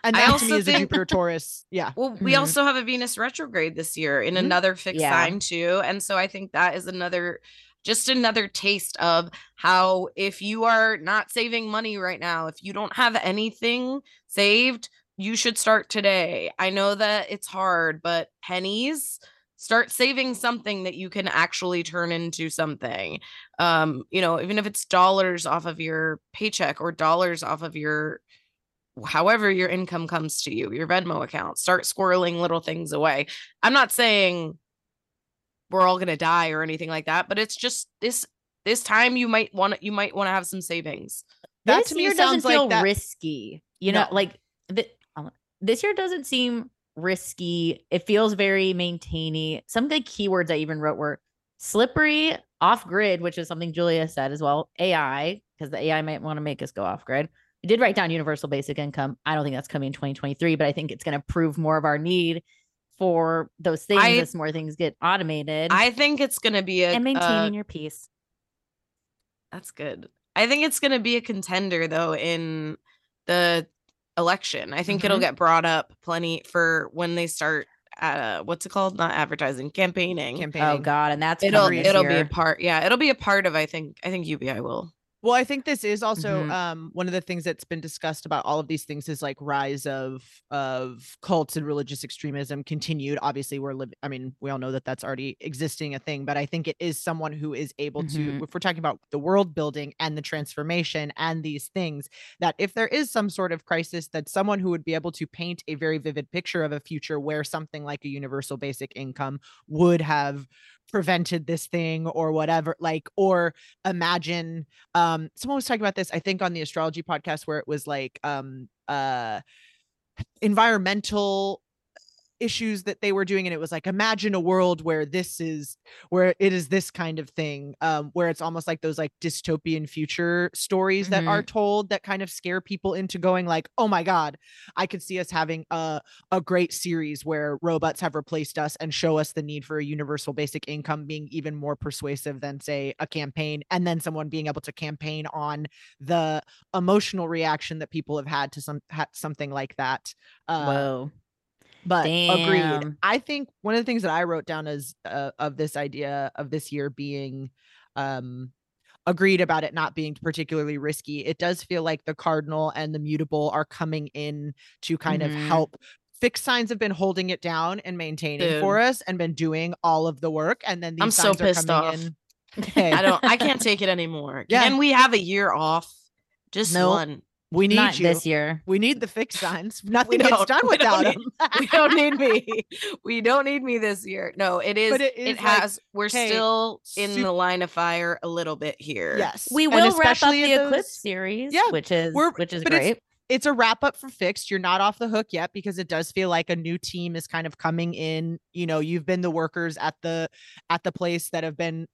And that I also to me is think, a Jupiter Taurus. Yeah. Well, we mm-hmm. also have a Venus retrograde this year in mm-hmm. another fixed yeah. sign too, and so I think that is another. Just another taste of how if you are not saving money right now, if you don't have anything saved, you should start today. I know that it's hard, but pennies, start saving something that you can actually turn into something. Um, you know, even if it's dollars off of your paycheck or dollars off of your, however your income comes to you, your Venmo account, start squirreling little things away. I'm not saying we're all going to die or anything like that, but it's just this, this time you might want to, you might want to have some savings. That this to me year sounds doesn't feel like that. Risky, you know, no. like th- this year doesn't seem risky. It feels very maintainy. Some of the keywords I even wrote were slippery, off grid, which is something Julia said as well. A I, because the A I might want to make us go off grid. I did write down universal basic income. I don't think that's coming in twenty twenty-three, but I think it's going to prove more of our need for those things I, as more things get automated. I think it's going to be a... And maintaining uh, your peace. That's good. I think it's going to be a contender, though, in the election. I think mm-hmm. it'll get brought up plenty for when they start, uh, what's it called? Not advertising, campaigning. Campaigning. Oh, God. And that's... It'll, it'll be a part... Yeah, it'll be a part of, I think, I think U B I will... Well, I think this is also mm-hmm. um, one of the things that's been discussed about all of these things is like rise of of cults and religious extremism continued. Obviously, we're living. I mean, we all know that that's already existing a thing, but I think it is someone who is able mm-hmm. to, if we're talking about the world building and the transformation and these things, that if there is some sort of crisis, that someone who would be able to paint a very vivid picture of a future where something like a universal basic income would have prevented this thing or whatever, like, or imagine um someone was talking about this, I think on the astrology podcast, where it was like um uh environmental issues that they were doing. And it was like, imagine a world where this is, where it is this kind of thing, um, where it's almost like those like dystopian future stories mm-hmm. that are told that kind of scare people into going like, oh my God, I could see us having a, a great series where robots have replaced us and show us the need for a universal basic income being even more persuasive than say a campaign. And then someone being able to campaign on the emotional reaction that people have had to some, had something like that. Uh, Whoa. But Damn. Agreed. I think one of the things that I wrote down is uh, of this idea of this year being um, agreed about it not being particularly risky. It does feel like the cardinal and the mutable are coming in to kind mm-hmm. of help. Fixed signs have been holding it down and maintaining Dude. For us and been doing all of the work. And then these I'm signs so pissed are coming off. In. Okay. I don't. I can't take it anymore. Yeah. Can we have a year off? Just nope. one. We need Not you this year. We need the fixed signs. Nothing gets done without them. We don't need me. We don't need me this year. No, it is. But it is it like, has. We're hey, still in super- the line of fire a little bit here. Yes, we will wrap up the those, Eclipse series. Yeah, which is which is great. It's a wrap up for fixed. You're not off the hook yet because it does feel like a new team is kind of coming in. You know, you've been the workers at the at the place that have been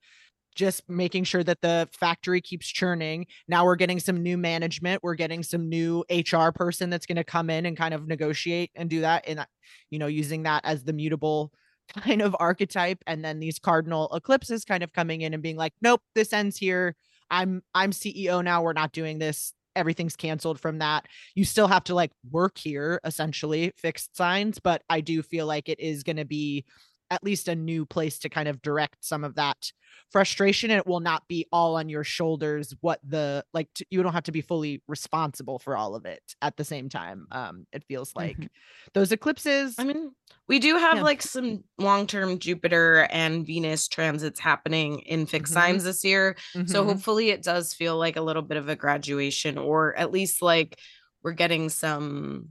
just making sure that the factory keeps churning. Now we're getting some new management. We're getting some new H R person that's going to come in and kind of negotiate and do that. And, you know, using that as the mutable kind of archetype. And then these cardinal eclipses kind of coming in and being like, nope, this ends here. I'm, I'm C E O now. We're not doing this. Everything's canceled from that. You still have to like work here, essentially fixed signs. But I do feel like it is going to be at least a new place to kind of direct some of that frustration. And it will not be all on your shoulders. What the, like, t- you don't have to be fully responsible for all of it at the same time. Um, it feels like mm-hmm. those eclipses. I mean, we do have yeah. like some long-term Jupiter and Venus transits happening in fixed mm-hmm. signs this year. Mm-hmm. So hopefully it does feel like a little bit of a graduation, or at least like we're getting some,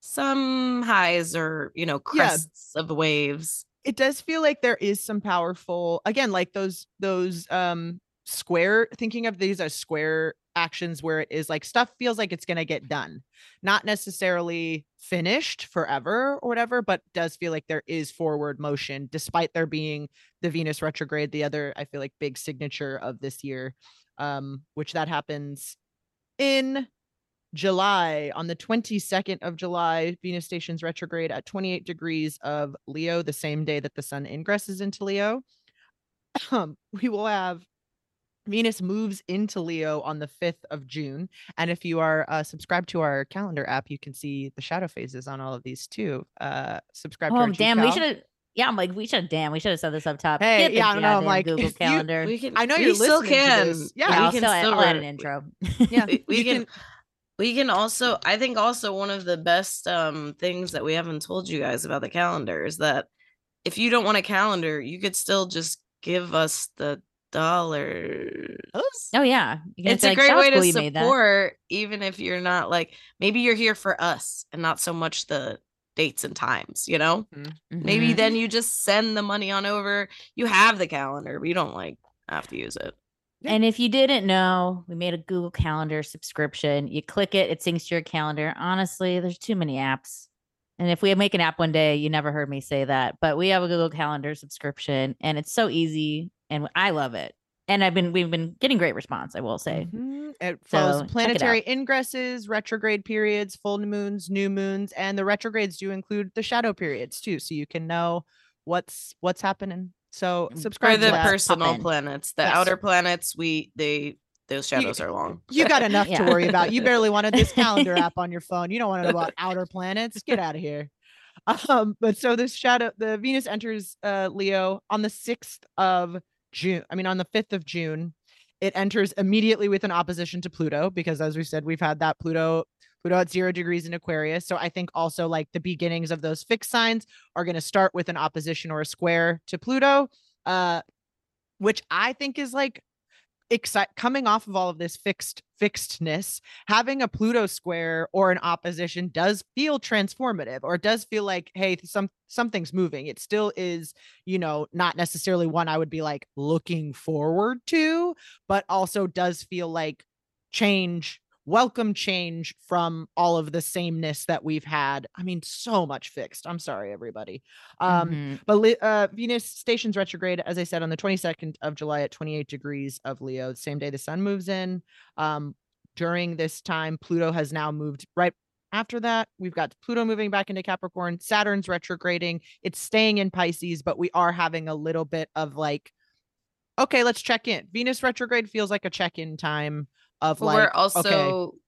some highs or, you know, crests yeah. of waves. It does feel like there is some powerful, again, like those, those um, square, thinking of these as square actions where it is like stuff feels like it's going to get done, not necessarily finished forever or whatever, but does feel like there is forward motion despite there being the Venus retrograde, the other, I feel like big signature of this year, um, which that happens in July on the twenty-second of July. Venus stations retrograde at twenty-eight degrees of Leo, the same day that the sun ingresses into Leo. Um, we will have Venus moves into Leo on the fifth of June. And if you are uh, subscribed to our calendar app, you can see the shadow phases on all of these too. Uh, subscribe. Oh, to our damn. G-Cal. We should have. Yeah, I'm like, we should. Damn, we should have set this up top. Hey, Get yeah, I know. I'm like, Google Calendar. You, we can, I know you still can. To this. Yeah, yeah, we can still, still add an intro. Yeah, we, we can. can We can also, I think also one of the best um, things that we haven't told you guys about the calendar is that if you don't want a calendar, you could still just give us the dollars. Oh, yeah. It's a great way to support, even if you're not like, maybe you're here for us and not so much the dates and times, you know? Mm-hmm. Maybe then you just send the money on over. You have the calendar, but you don't like have to use it. And if you didn't know, we made a Google Calendar subscription. You click it, it syncs to your calendar. Honestly, there's too many apps. And if we make an app one day, you never heard me say that. But we have a Google Calendar subscription and it's so easy and I love it. And I've been we've been getting great response, I will say. Mm-hmm. It follows so, planetary ingresses, retrograde periods, full moons, new moons, and the retrogrades do include the shadow periods too. So you can know what's what's happening. So subscribe for the to personal planets, the yes. outer planets. We they those shadows you, are long. You got enough yeah. to worry about. You barely wanted this calendar app on your phone. You don't want to know about outer planets. Get out of here. Um, but so this shadow, the Venus enters uh, Leo on the sixth of June. I mean, on the fifth of June, it enters immediately with an opposition to Pluto because, as we said, we've had that Pluto. Pluto at zero degrees in Aquarius. So I think also like the beginnings of those fixed signs are going to start with an opposition or a square to Pluto, uh, which I think is like exci- coming off of all of this fixed fixedness, having a Pluto square or an opposition does feel transformative or does feel like, hey, some something's moving. It still is, you know, not necessarily one I would be like looking forward to, but also does feel like change welcome change from all of the sameness that we've had. I mean, so much fixed. I'm sorry, everybody. Um, mm-hmm. But uh, Venus stations retrograde, as I said, on the twenty-second of July at twenty-eight degrees of Leo, the same day the sun moves in. Um, during this time, Pluto has now moved right after that. We've got Pluto moving back into Capricorn. Saturn's retrograding. It's staying in Pisces, but we are having a little bit of like, okay, let's check in. Venus retrograde feels like a check-in time of like, we're also okay.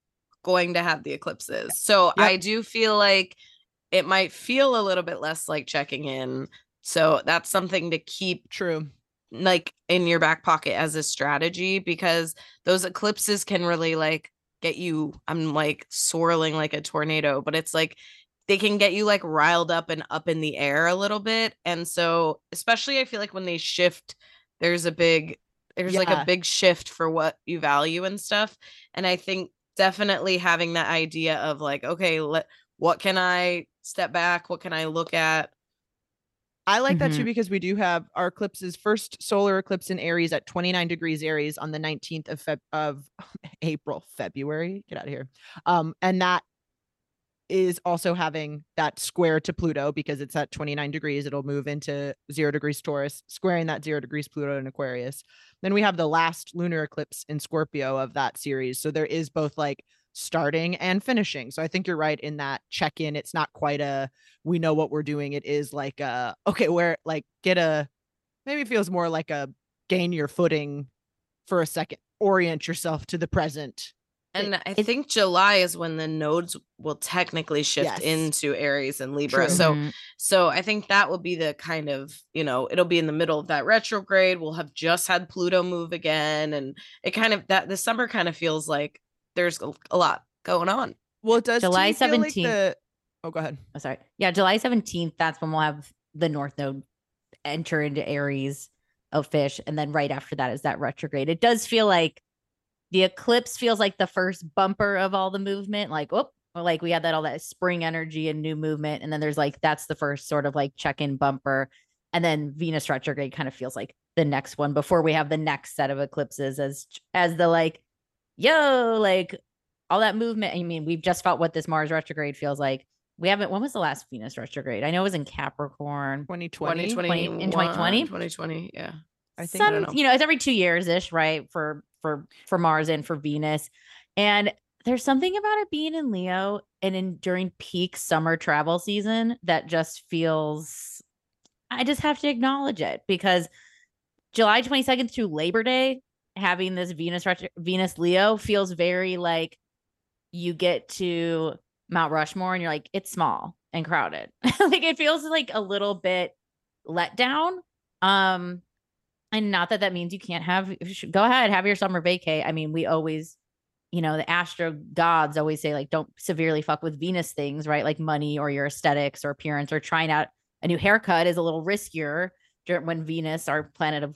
going to have the eclipses. So yep. I do feel like it might feel a little bit less like checking in. So that's something to keep true, like in your back pocket as a strategy, because those eclipses can really like get you, I'm like swirling like a tornado, but it's like they can get you like riled up and up in the air a little bit. And so especially I feel like when they shift, there's a big, there's yeah. like a big shift for what you value and stuff. And I think definitely having that idea of like, okay, let, what can I step back? What can I look at? I like mm-hmm. that too, because we do have our eclipses, first solar eclipse in Aries at twenty-nine degrees Aries on the nineteenth of, Feb- of April, February, get out of here. Um, and that is also having that square to Pluto, because it's at twenty-nine degrees. It'll move into zero degrees Taurus, squaring that zero degrees Pluto in Aquarius. Then we have the last lunar eclipse in Scorpio of that series. So there is both like starting and finishing. So I think you're right in that check-in. It's not quite a, we know what we're doing. It is like a, okay, where like get a, maybe it feels more like a gain your footing for a second, orient yourself to the present. And I think July is when the nodes will technically shift yes. into Aries and Libra. True. So, mm-hmm. so I think that will be the kind of, you know, it'll be in the middle of that retrograde. We'll have just had Pluto move again. And it kind of, that the summer kind of feels like there's a lot going on. Well, it does. July seventeenth. Like the- oh, go ahead. Oh, sorry. Yeah. July seventeenth. That's when we'll have the North Node enter into Aries of Fish. And then right after that is that retrograde. It does feel like the eclipse feels like the first bumper of all the movement. Like, oh, like we had that, all that spring energy and new movement. And then there's like, that's the first sort of like check-in bumper. And then Venus retrograde kind of feels like the next one before we have the next set of eclipses as, as the like, yo, like all that movement. I mean, we've just felt what this Mars retrograde feels like. We haven't, when was the last Venus retrograde? I know it was in Capricorn. twenty twenty. twenty, in twenty twenty? twenty twenty, yeah. I think, Some, I know. You know, it's every two years ish, right? For, for for Mars and for Venus. And there's something about it being in Leo and in during peak summer travel season that just feels, I just have to acknowledge it, because July twenty-second through Labor Day, having this Venus retro, Venus Leo feels very like you get to Mount Rushmore and you're like, it's small and crowded. Like it feels like a little bit let down. Um, And not that that means you can't have, go ahead, have your summer vacay. I mean, we always, you know, the astro gods always say like, don't severely fuck with Venus things, right? Like money or your aesthetics or appearance, or trying out a new haircut is a little riskier when Venus, our planet of,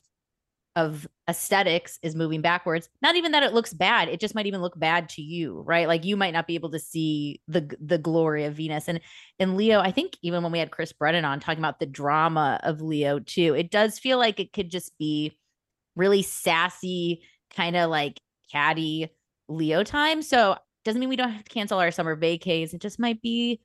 of aesthetics, is moving backwards. Not even that it looks bad. It just might even look bad to you, right? Like you might not be able to see the, the glory of Venus. And, and Leo, I think even when we had Chris Brennan on talking about the drama of Leo too, it does feel like it could just be really sassy, kind of like catty Leo time. So doesn't mean we don't have to cancel our summer vacays. It just might be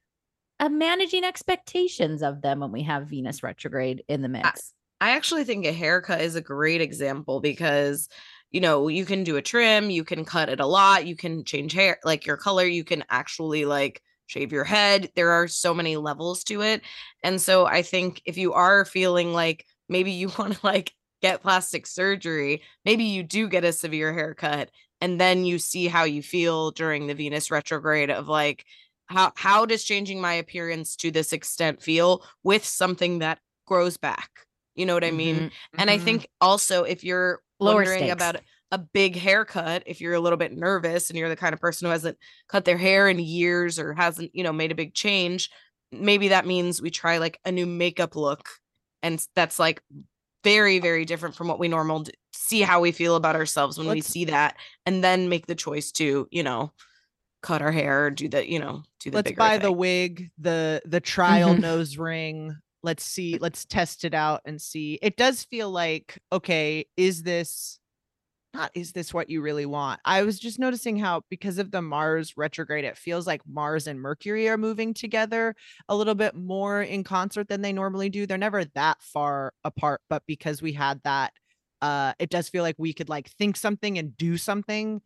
a managing expectations of them when we have Venus retrograde in the mix. I- I actually think a haircut is a great example, because, you know, you can do a trim, you can cut it a lot, you can change hair, like your color, you can actually like shave your head. There are so many levels to it. And so I think if you are feeling like maybe you want to like get plastic surgery, maybe you do get a severe haircut and then you see how you feel during the Venus retrograde of like, how, how does changing my appearance to this extent feel with something that grows back? You know what I mean? Mm-hmm. And I think also if you're Lower wondering stakes. About a big haircut, if you're a little bit nervous and you're the kind of person who hasn't cut their hair in years or hasn't, you know, made a big change, maybe that means we try like a new makeup look. And that's like very, very different from what we normally do. See how we feel about ourselves when Let's- we see that, and then make the choice to, you know, cut our hair, or do the, you know, do the Let's bigger buy thing. The wig, the, the trial mm-hmm. nose ring. Let's see, let's test it out and see. It does feel like, okay, is this not is this what you really want? I was just noticing how because of the Mars retrograde, it feels like Mars and Mercury are moving together a little bit more in concert than they normally do. They're never that far apart, but because we had that, uh, it does feel like we could like think something and do something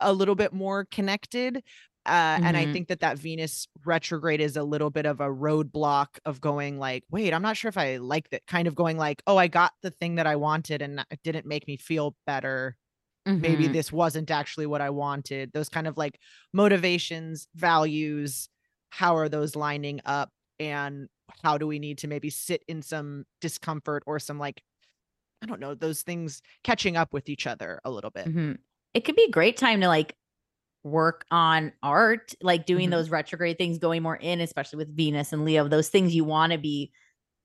a little bit more connected. Uh, mm-hmm. And I think that that Venus retrograde is a little bit of a roadblock of going like, wait, I'm not sure if I like that, kind of going like, oh, I got the thing that I wanted and it didn't make me feel better. Mm-hmm. Maybe this wasn't actually what I wanted. Those kind of like motivations, values, how are those lining up? And how do we need to maybe sit in some discomfort or some like, I don't know, those things catching up with each other a little bit. Mm-hmm. It could be a great time to like work on art, like doing mm-hmm. those retrograde things, going more in, especially with Venus and Leo, those things you want to be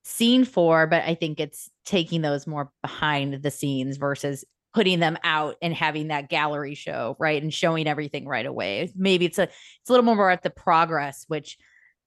seen for. But I think it's taking those more behind the scenes versus putting them out and having that gallery show, right? And showing everything right away. Maybe it's a, it's a little more at the progress, which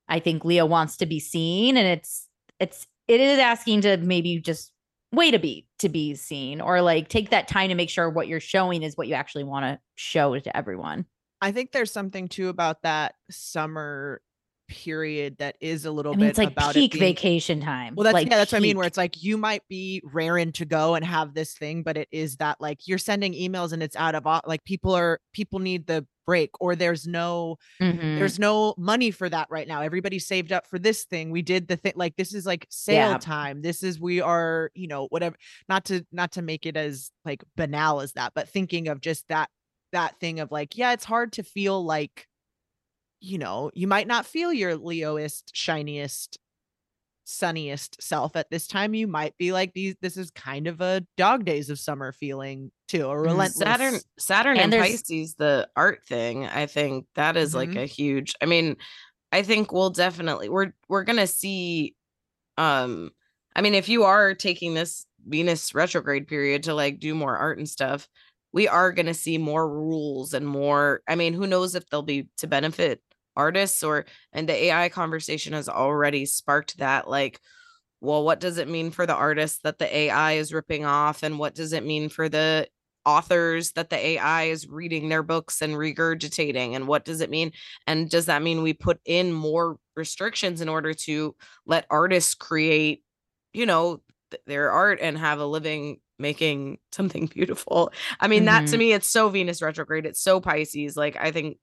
I think Leo wants to be seen. And it's, it's, it is asking to maybe just wait a beat to be seen, or like take that time to make sure what you're showing is what you actually want to show to everyone. I think there's something too about that summer period that is a little I mean, bit it's like about peak it being, vacation time. Well, that's like yeah, that's peak. What I mean. Where it's like you might be raring to go and have this thing, but it is that like you're sending emails and it's out of like people are people need the break, or there's no mm-hmm. there's no money for that right now. Everybody saved up for this thing. We did the thing. Like this is like sale yeah. time. This is we are you know whatever. Not to not to make it as like banal as that, but thinking of just that. that thing of like, yeah, it's hard to feel like, you know, you might not feel your Leoist, shiniest, sunniest self at this time. You might be like these, this is kind of a dog days of summer feeling too, or relentless. Saturn, Saturn and, and Pisces, the art thing. I think that is mm-hmm. like a huge, I mean, I think we'll definitely, we're, we're going to see, um, I mean, if you are taking this Venus retrograde period to like do more art and stuff, we are going to see more rules and more. I mean, who knows if they'll be to benefit artists or, and the A I conversation has already sparked that. Like, well, what does it mean for the artists that the A I is ripping off? And what does it mean for the authors that the A I is reading their books and regurgitating? And what does it mean? And does that mean we put in more restrictions in order to let artists create, you know, th- their art and have a living making something beautiful? I mean, mm-hmm. that to me, it's so Venus retrograde. It's so Pisces. Like I think,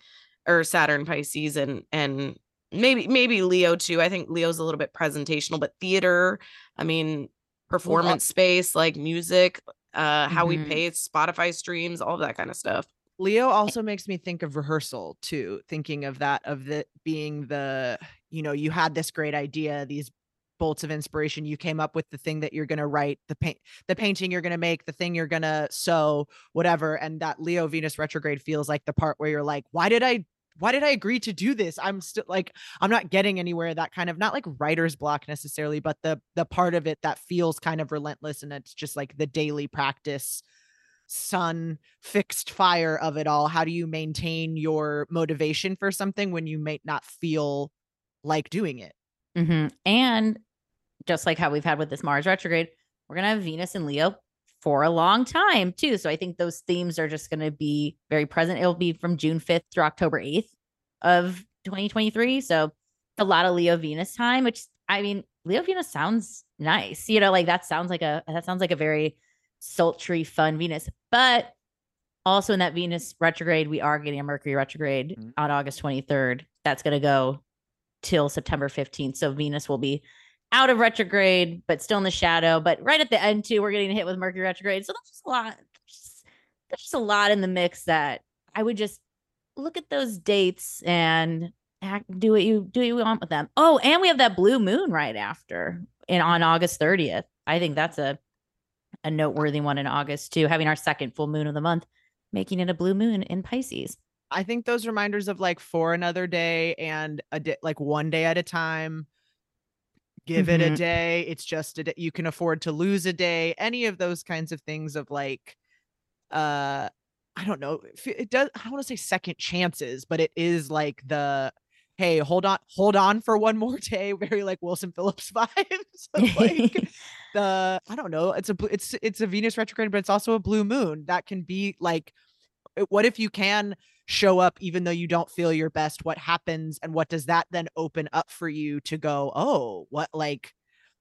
or Saturn Pisces and, and maybe, maybe Leo too. I think Leo's a little bit presentational, but theater, I mean, performance yeah. space, like music, uh, mm-hmm. how we pay Spotify streams, all of that kind of stuff. Leo also makes me think of rehearsal too. Thinking of that, of the being the, you know, you had this great idea, these bolts of inspiration, you came up with the thing that you're going to write, the paint, the painting you're going to make, the thing you're going to sew, whatever. And that Leo Venus retrograde feels like the part where you're like, why did I, why did I agree to do this? I'm still like, I'm not getting anywhere. That kind of, not like writer's block necessarily, but the, the part of it that feels kind of relentless. And it's just like the daily practice, sun, fixed fire of it all. How do you maintain your motivation for something when you may not feel like doing it? Mm-hmm. And just like how we've had with this Mars retrograde, we're going to have Venus and Leo for a long time too. So I think those themes are just going to be very present. It'll be from June fifth through October eighth of twenty twenty-three. So a lot of Leo Venus time, which I mean, Leo Venus sounds nice. You know, like that sounds like a, that sounds like a very sultry, fun Venus, but also in that Venus retrograde, we are getting a Mercury retrograde mm-hmm. on August twenty-third. That's going to go till September fifteenth. So Venus will be out of retrograde, but still in the shadow. But right at the end too, we're getting hit with Mercury retrograde. So there's just a lot, just, there's just a lot in the mix that I would just look at those dates and act, do what you do what you want with them. Oh, and we have that blue moon right after and on August thirtieth. I think that's a, a noteworthy one in August too, having our second full moon of the month, making it a blue moon in Pisces. I think those reminders of like for another day and a di- like one day at a time, give mm-hmm. it a day. It's just a day. You can afford to lose a day. Any of those kinds of things of like, uh, I don't know. It does. I don't want to say second chances, but it is like the hey, hold on, hold on for one more day. Very like Wilson Phillips vibes. Like the, I don't know. It's a, it's, it's a Venus retrograde, but it's also a blue moon. That can be like, what if you can show up even though you don't feel your best? What happens? And what does that then open up for you to go, oh, what, like,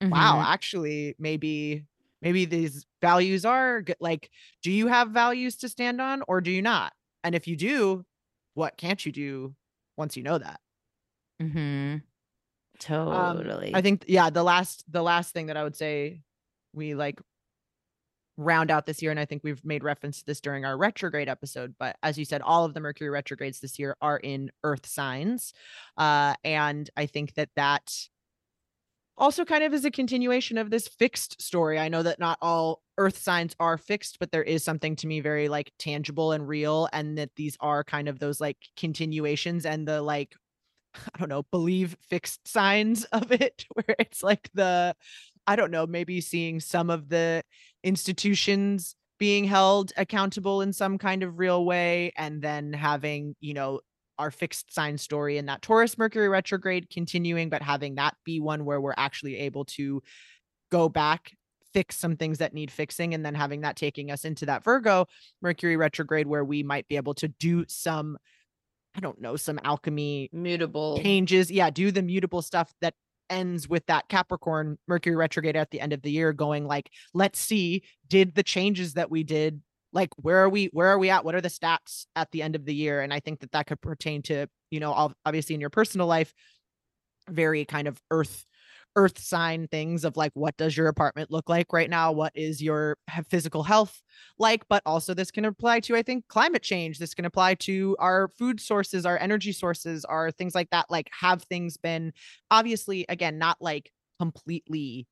mm-hmm. wow, actually maybe, maybe these values are good. Like, do you have values to stand on or do you not? And if you do, what can't you do once you know that? Mm-hmm. Totally. Um, I think, yeah, the last, the last thing that I would say we like round out this year, and I think we've made reference to this during our retrograde episode, but as you said, all of the Mercury retrogrades this year are in earth signs. Uh, and I think that that also kind of is a continuation of this fixed story. I know that not all earth signs are fixed, but there is something to me very like tangible and real, and that these are kind of those like continuations and the like, I don't know, believe fixed signs of it, where it's like the, I don't know, maybe seeing some of the institutions being held accountable in some kind of real way, and then having, you know, our fixed sign story in that Taurus Mercury retrograde continuing, but having that be one where we're actually able to go back, fix some things that need fixing, and then having that taking us into that Virgo Mercury retrograde where we might be able to do some, I don't know, some alchemy, mutable changes. Yeah, do the mutable stuff that ends with that Capricorn Mercury retrograde at the end of the year going like, let's see, did the changes that we did, like, where are we, where are we at? What are the stats at the end of the year? And I think that that could pertain to, you know, obviously in your personal life, very kind of earth, earth sign things of like, what does your apartment look like right now? What is your physical health like? But also this can apply to, I think, climate change. This can apply to our food sources, our energy sources, our things like that. Like, have things been, obviously, again, not like completely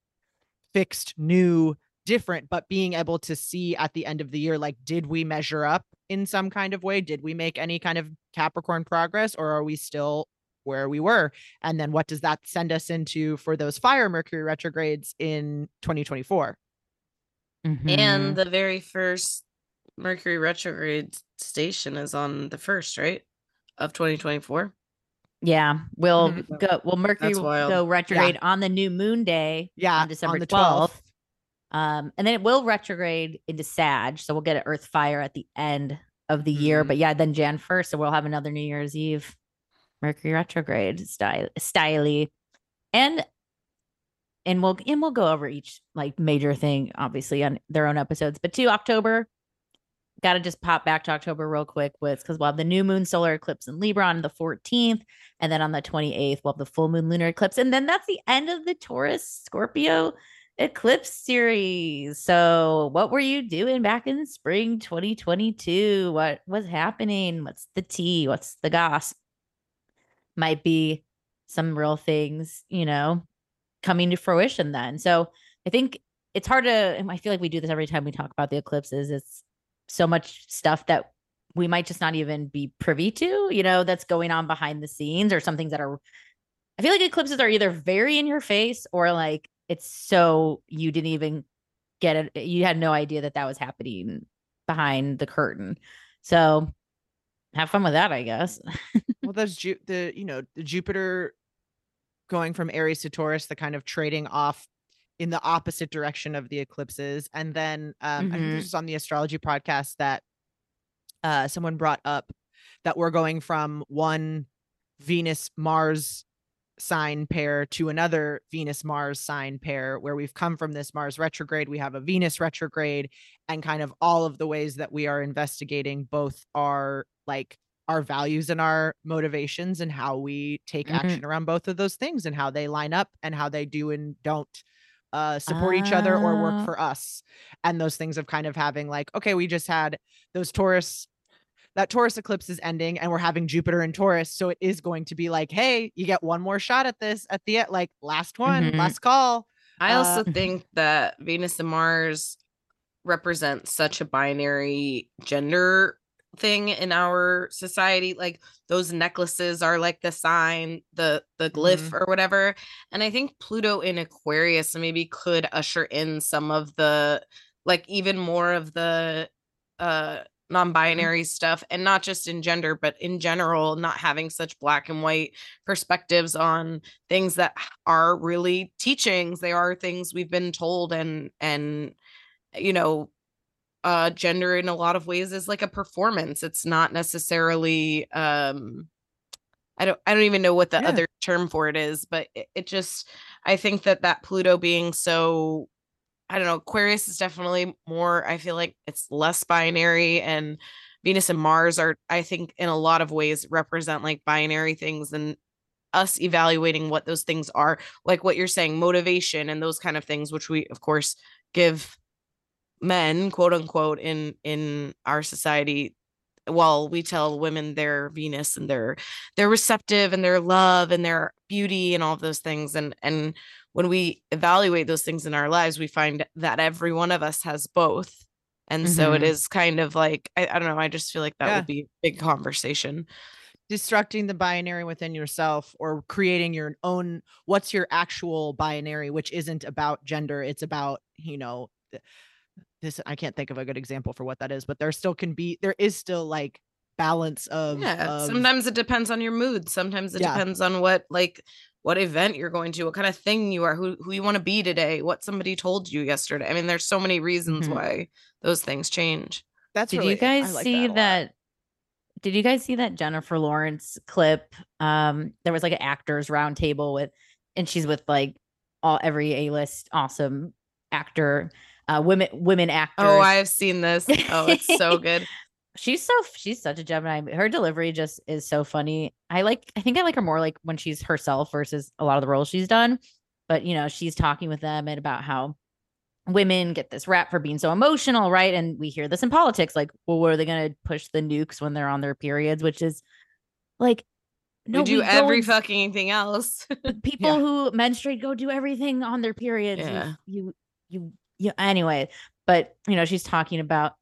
fixed, new, different, but being able to see at the end of the year, like, did we measure up in some kind of way? Did we make any kind of Capricorn progress, or are we still where we were? And then what does that send us into for those fire Mercury retrogrades in twenty twenty-four? Mm-hmm. And the very first Mercury retrograde station is on the first, right, of twenty twenty-four. Yeah, we'll mm-hmm. go. Well, Mercury will go retrograde yeah. on the new moon day. Yeah, on December on the twelfth. twelfth. Um, and then it will retrograde into Sag. So we'll get an earth fire at the end of the year, mm-hmm. but yeah, then January first. So we'll have another New Year's Eve Mercury retrograde style, styly. And, and we'll, and we'll go over each like major thing, obviously on their own episodes, but to October, got to just pop back to October real quick with, cause we'll have the new moon solar eclipse in Libra on the fourteenth. And then on the twenty-eighth, we'll have the full moon lunar eclipse. And then that's the end of the Taurus Scorpio eclipse series. So what were you doing back in spring twenty twenty-two? What was happening? What's the tea? What's the goss? Might be some real things, you know, coming to fruition then. So I think it's hard to, and I feel like we do this every time we talk about the eclipses. It's so much stuff that we might just not even be privy to, you know, that's going on behind the scenes, or some things that are, I feel like eclipses are either very in your face or like, it's so you didn't even get it. You had no idea that that was happening behind the curtain. So have fun with that, I guess. Well, those Ju- the, you know, the Jupiter going from Aries to Taurus, the kind of trading off in the opposite direction of the eclipses. And then um, mm-hmm. I think this was on the astrology podcast that uh, someone brought up that we're going from one Venus Mars sign pair to another Venus Mars sign pair, where we've come from this Mars retrograde, we have a Venus retrograde, and kind of all of the ways that we are investigating both our like our values and our motivations, and how we take mm-hmm. action around both of those things, and how they line up, and how they do and don't uh support uh... each other or work for us. And those things of kind of having like, okay, we just had those Taurus that Taurus eclipse is ending, and we're having Jupiter in Taurus. So it is going to be like, hey, you get one more shot at this at the, like last one, mm-hmm. last call. I uh, also think that Venus and Mars represent such a binary gender thing in our society. Like those necklaces are like the sign, the, the glyph mm-hmm. or whatever. And I think Pluto in Aquarius maybe could usher in some of the, like even more of the, uh, non-binary stuff, and not just in gender, but in general, not having such black and white perspectives on things that are really teachings. They are things we've been told, and, and, you know, uh, gender in a lot of ways is like a performance. It's not necessarily, um, I don't, I don't even know what the yeah. other term for it is, but it, it just, I think that that Pluto being so, I don't know, Aquarius is definitely more, I feel like it's less binary, and Venus and Mars are, I think, in a lot of ways represent like binary things, and us evaluating what those things are, like what you're saying, motivation and those kind of things, which we of course give men, quote unquote, in, in our society. Well, we tell women their Venus and their, their receptive and their love and their beauty and all of those things. And, and when we evaluate those things in our lives, we find that every one of us has both. And mm-hmm. so it is kind of like, I, I don't know. I just feel like that yeah. would be a big conversation. Destructing the binary within yourself, or creating your own, what's your actual binary, which isn't about gender. It's about, you know, this, I can't think of a good example for what that is, but there still can be, there is still like balance of, yeah, of, sometimes it depends on your mood. Sometimes it yeah. depends on what, like what event you're going to, what kind of thing you are, who, who you want to be today, what somebody told you yesterday. I mean, there's so many reasons mm-hmm. why those things change. That's did really, you guys like see that, that did you guys see that Jennifer Lawrence clip? Um, there was like an actors round table with, and she's with like all every A-list awesome actor, Uh, women, women actors. Oh, I've seen this. Oh, it's so good. She's so, she's such a Gemini. Her delivery just is so funny. I like, I think I like her more like when she's herself versus a lot of the roles she's done, but you know, she's talking with them and about how women get this rap for being so emotional. Right. And we hear this in politics, like, well, what are they going to push the nukes when they're on their periods, which is like, no, we do we every fucking thing else. People yeah. who menstruate go do everything on their periods. Yeah. You, you, you Yeah. Anyway, but you know, she's talking about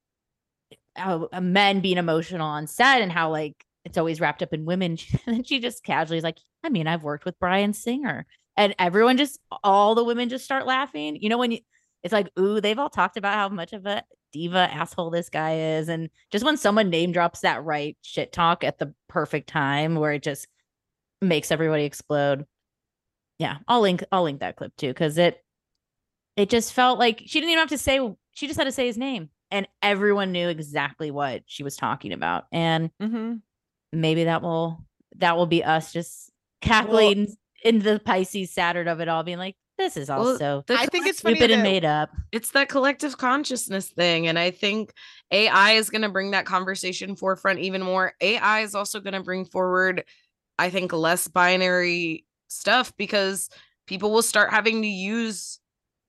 how men being emotional on set and how like it's always wrapped up in women. And she just casually is like, I mean, I've worked with Bryan Singer, and everyone just, all the women just start laughing. You know, when you, it's like, ooh, they've all talked about how much of a diva asshole this guy is. And just when someone name drops that right shit talk at the perfect time where it just makes everybody explode. Yeah. I'll link, I'll link that clip too. Cause it, It just felt like she didn't even have to say, she just had to say his name, and everyone knew exactly what she was talking about. And mm-hmm. maybe that will, that will be us just cackling well, in the Pisces Saturn of it all, being like, this is also, well, I think it's stupid and made up. It's that collective consciousness thing. And I think A I is going to bring that conversation forefront even more. A I is also going to bring forward, I think, less binary stuff, because people will start having to use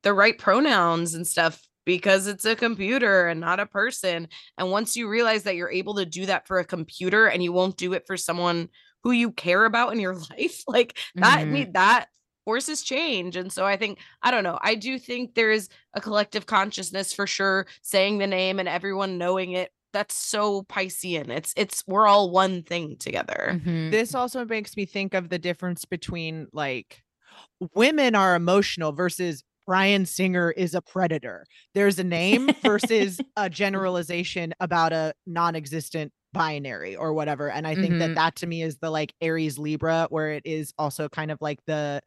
the right pronouns and stuff, because it's a computer and not a person. And once you realize that you're able to do that for a computer and you won't do it for someone who you care about in your life, like that, mm-hmm. I mean, that forces change. And so I think, I don't know, I do think there is a collective consciousness for sure, saying the name and everyone knowing it. That's so Piscean. It's, it's, we're all one thing together. Mm-hmm. This also makes me think of the difference between like women are emotional versus Bryan Singer is a predator. There's a name versus a generalization about a non-existent binary or whatever. And I think mm-hmm. that that to me is the like Aries Libra, where it is also kind of like the,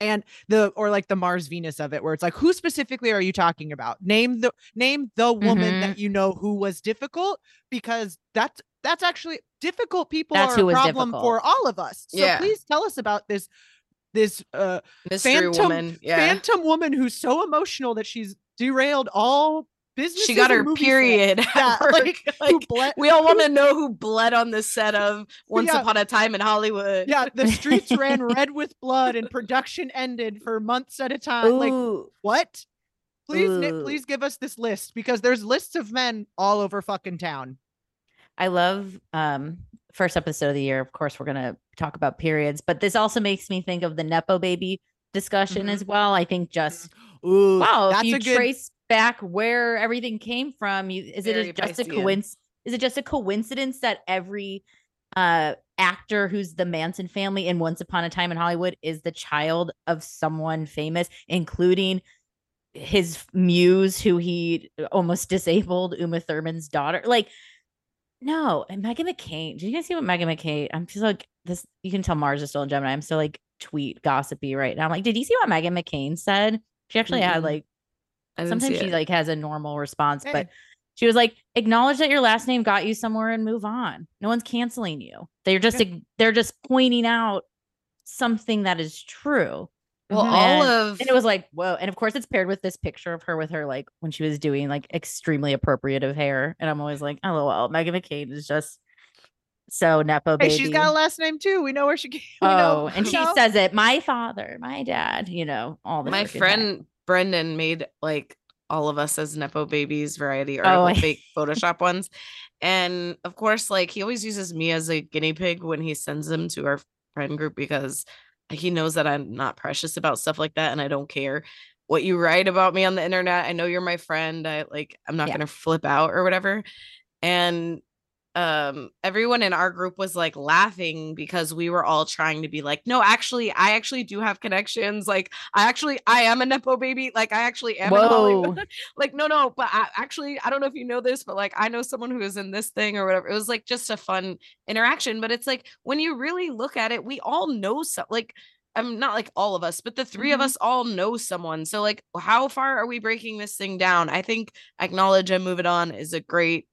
and the, or like the Mars Venus of it, where it's like, who specifically are you talking about? Name the, name the woman mm-hmm. that you know who was difficult, because that's, that's actually difficult people that's are a problem difficult. For all of us. So yeah. please tell us about this This uh, mystery phantom woman, yeah. phantom woman who's so emotional that she's derailed all business. She got her period. Yeah, like, like, bled- we all want to know who bled on the set of Once yeah. Upon a Time in Hollywood. Yeah, the streets ran red with blood, and production ended for months at a time. Ooh. Like what? Please, Nick, please give us this list, because there's lists of men all over fucking town. I love. um First episode of the year, of course, we're going to talk about periods, but this also makes me think of the Nepo baby discussion mm-hmm. as well. I think just, Ooh, wow, that's if you a good... trace back where everything came from, you, is Very it just Piscean. a coinc- Is it just a coincidence that every uh, actor who's the Manson family in Once Upon a Time in Hollywood is the child of someone famous, including his muse, who he almost disabled, Uma Thurman's daughter? Like, No. And Meghan McCain. Did you guys see what Meghan McCain? I'm just like this. You can tell Mars is still in Gemini. I'm so like tweet gossipy right now. I'm like, did you see what Meghan McCain said? She actually mm-hmm. had like, sometimes she like has a normal response, hey. but she was like, acknowledge that your last name got you somewhere and move on. No one's canceling you. They're just, yeah. they're just pointing out something that is true. Well, mm-hmm. all and, of and it was like, whoa. And of course it's paired with this picture of her with her, like when she was doing like extremely appropriative hair. And I'm always like, LOL, Meghan McCain is just so nepo baby. Hey, she's got a last name too. We know where she came. Oh, know, and she know? says it. My father, my dad, you know, all the my friend time. Brendan made like all of us as nepo babies variety article, oh, fake Photoshop ones. And of course, like he always uses me as a guinea pig when he sends them to our friend group because he knows that I'm not precious about stuff like that. And I don't care what you write about me on the internet. I know you're my friend. I like, I'm not yeah. going to flip out or whatever. And um, everyone in our group was like laughing because we were all trying to be like, no, actually, I actually do have connections. Like I actually, I am a nepo baby. Like I actually am. Whoa. Like, no, no, but I actually, I don't know if you know this, but like, I know someone who is in this thing or whatever. It was like just a fun interaction, but it's like, when you really look at it, we all know something. Like, I'm not like all of us, but the three mm-hmm. of us all know someone. So like, how far are we breaking this thing down? I think acknowledge and move it on is a great,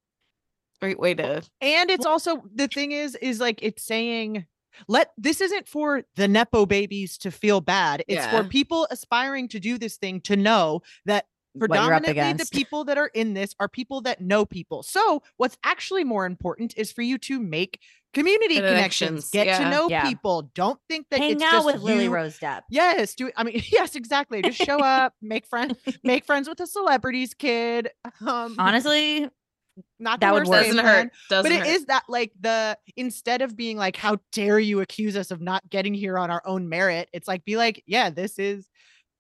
Great way to. And it's also, the thing is, is like, it's saying, let, this isn't for the nepo babies to feel bad. It's yeah. for people aspiring to do this thing to know that predominantly the people that are in this are people that know people. So what's actually more important is for you to make community connections, connections. get yeah. to know yeah. people. Don't think that hang it's out just with you. Lily Rose Depp. Yes, do I mean yes, exactly. Just show up, make friends, make friends with the celebrities, kid. Um, Honestly. Not that would work. Doesn't hurt. Doesn't but it hurt. Is that like the instead of being like, how dare you accuse us of not getting here on our own merit? It's like, be like, yeah, this is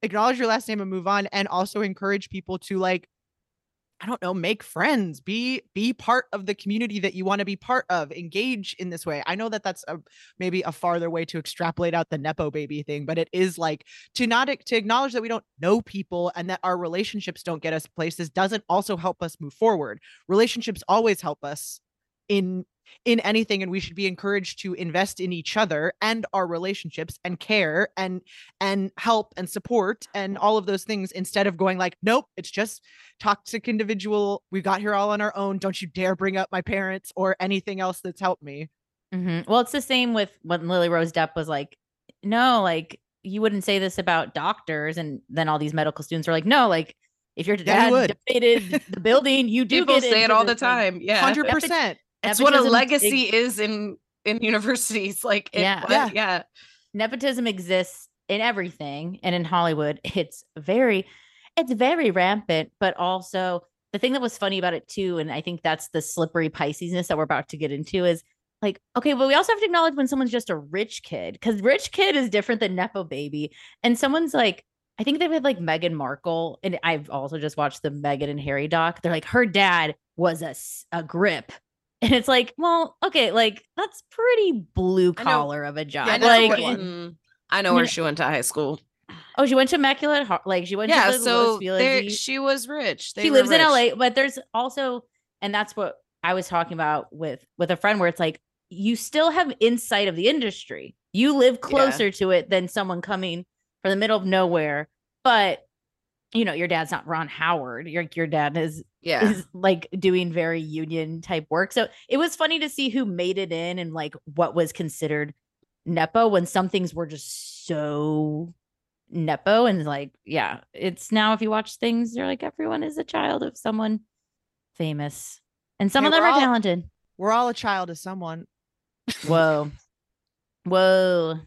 acknowledge your last name and move on. And also encourage people to like, I don't know, make friends, be be part of the community that you want to be part of, engage in this way. I know that that's a, maybe a farther way to extrapolate out the nepo baby thing, but it is like to not to acknowledge that we don't know people and that our relationships don't get us places doesn't also help us move forward. Relationships always help us in in anything, and we should be encouraged to invest in each other and our relationships and care and and help and support and all of those things instead of going like, nope, it's just toxic individual. We got here all on our own. Don't you dare bring up my parents or anything else that's helped me. Mm-hmm. Well, it's the same with when Lily Rose Depp was like, no, like you wouldn't say this about doctors. And then all these medical students are like, no, like if your dad yeah, defeated the building, you do people get say it all the time. Thing. Yeah. one hundred percent. That's nepotism what a legacy ex- is in, in universities. Like, it, yeah. yeah, yeah, nepotism exists in everything, and in Hollywood, it's very, it's very rampant. But also, the thing that was funny about it too, and I think that's the slippery Piscesness that we're about to get into is like, okay, but we also have to acknowledge when someone's just a rich kid, because rich kid is different than nepo baby, and someone's like. I think they've had like Meghan Markle, and I've also just watched the Meghan and Harry doc. They're like, her dad was a, a grip. And it's like, well, okay, like that's pretty blue collar of a job. Yeah, I know, like, where, I know where she went to high school. Oh, she went to Immaculate Heart. Like she went yeah, to so there, she was rich. They she lives rich. in L A, but there's also, and that's what I was talking about with, with a friend where it's like, you still have insight of the industry. You live closer yeah. to it than someone coming from the middle of nowhere. But you know, your dad's not Ron Howard. Your your dad is yeah is like doing very union type work. So it was funny to see who made it in and like what was considered nepo when some things were just so nepo and like yeah. It's now if you watch things, you're like everyone is a child of someone famous, and some hey, of them are all, talented. We're all a child of someone. Whoa, whoa,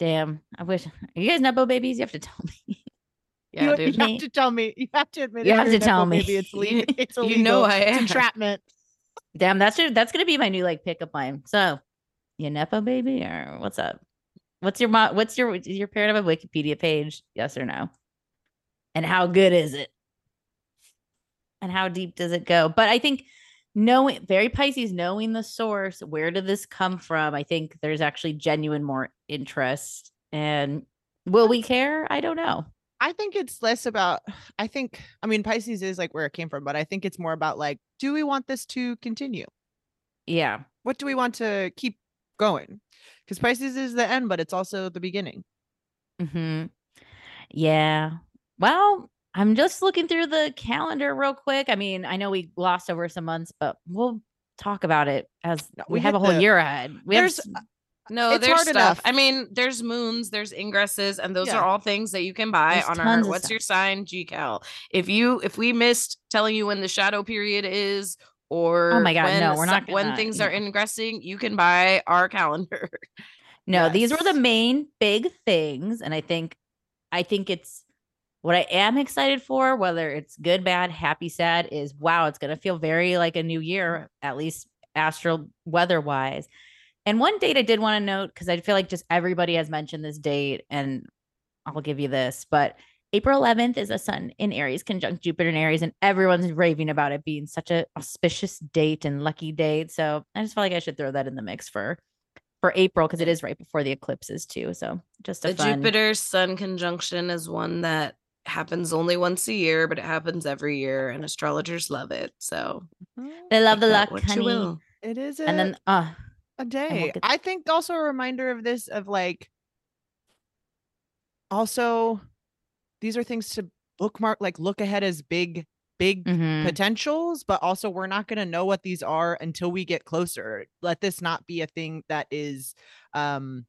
damn! I wish are you guys nepo babies. You have to tell me. Yeah, you, dude. you have to tell me. You have to admit. You it have to tell me. Maybe it's legal. It's illegal. You know, I am. It's entrapment. Damn, that's your, that's gonna be my new like pickup line. So, you nepo baby, or what's up? What's your mom? What's your your parent of a Wikipedia page? Yes or no? And how good is it? And how deep does it go? But I think knowing very Pisces, knowing the source, where did this come from? I think there's actually genuine more interest. And will we care? I don't know. I think it's less about, I think, I mean, Pisces is like where it came from, but I think it's more about like, do we want this to continue? Yeah. What do we want to keep going? Because Pisces is the end, but it's also the beginning. Mm-hmm. Yeah. Well, I'm just looking through the calendar real quick. I mean, I know we glossed over some months, but we'll talk about it as no, we, we have a whole the, year ahead. We there's have, no, it's there's hard stuff. Enough. I mean, there's moons, there's ingresses, and those yeah. are all things that you can buy there's on our What's Your Sign G Cal. If you if we missed telling you when the shadow period is, or oh my God, when, no, we're not gonna, when things yeah. are ingressing, you can buy our calendar. No, yes. These were the main big things, and I think I think it's what I am excited for, whether it's good, bad, happy, sad, is wow, it's going to feel very like a new year, at least astral weather wise. And one date I did want to note, because I feel like just everybody has mentioned this date, and I'll give you this, but April eleventh is a sun in Aries conjunct Jupiter in Aries, and everyone's raving about it being such an auspicious date and lucky date. So I just felt like I should throw that in the mix for for April, because it is right before the eclipses too. So just a the fun. Jupiter sun conjunction is one that happens only once a year, but it happens every year, and astrologers love it. So they love the luck, honey. It is, a, and then uh, a day. We'll I think also a reminder of this of like, also these are things to bookmark, like look ahead as big, big mm-hmm. potentials, but also we're not going to know what these are until we get closer. Let this not be a thing that is, um,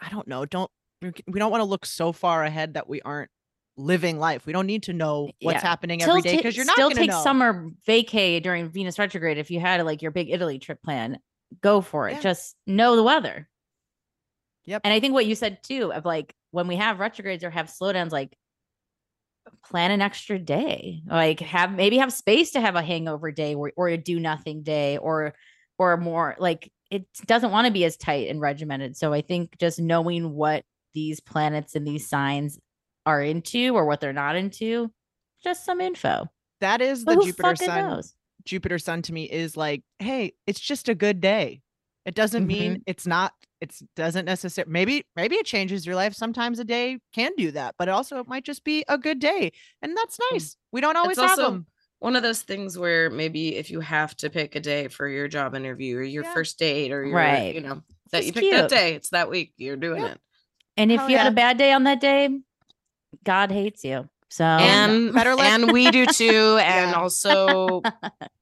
I don't know. Don't we don't want to look so far ahead that we aren't living life. We don't need to know what's yeah. happening every still day because t- you're not going to know. Still take summer vacay during Venus retrograde. If you had like your big Italy trip plan, go for it. Yeah. Just know the weather. Yep. And I think what you said too, of like when we have retrogrades or have slowdowns, like plan an extra day, like have, maybe have space to have a hangover day or, or a do nothing day or, or more like it doesn't want to be as tight and regimented. So I think just knowing what these planets and these signs are into or what they're not into, just some info. That is the Jupiter sun. Knows? Jupiter sun to me is like, hey, it's just a good day. It doesn't mm-hmm. mean it's not, it's doesn't necessarily, maybe, maybe it changes your life. Sometimes a day can do that, but also it might just be a good day. And that's nice. We don't always it's have also- them. One of those things where maybe if you have to pick a day for your job interview or your yeah. first date or your, right. you know, that it's you pick cute. That day, it's that week you're doing yeah. it. And if oh, you yeah. had a bad day on that day, God hates you. So and, better luck. And we do too. And yeah. also,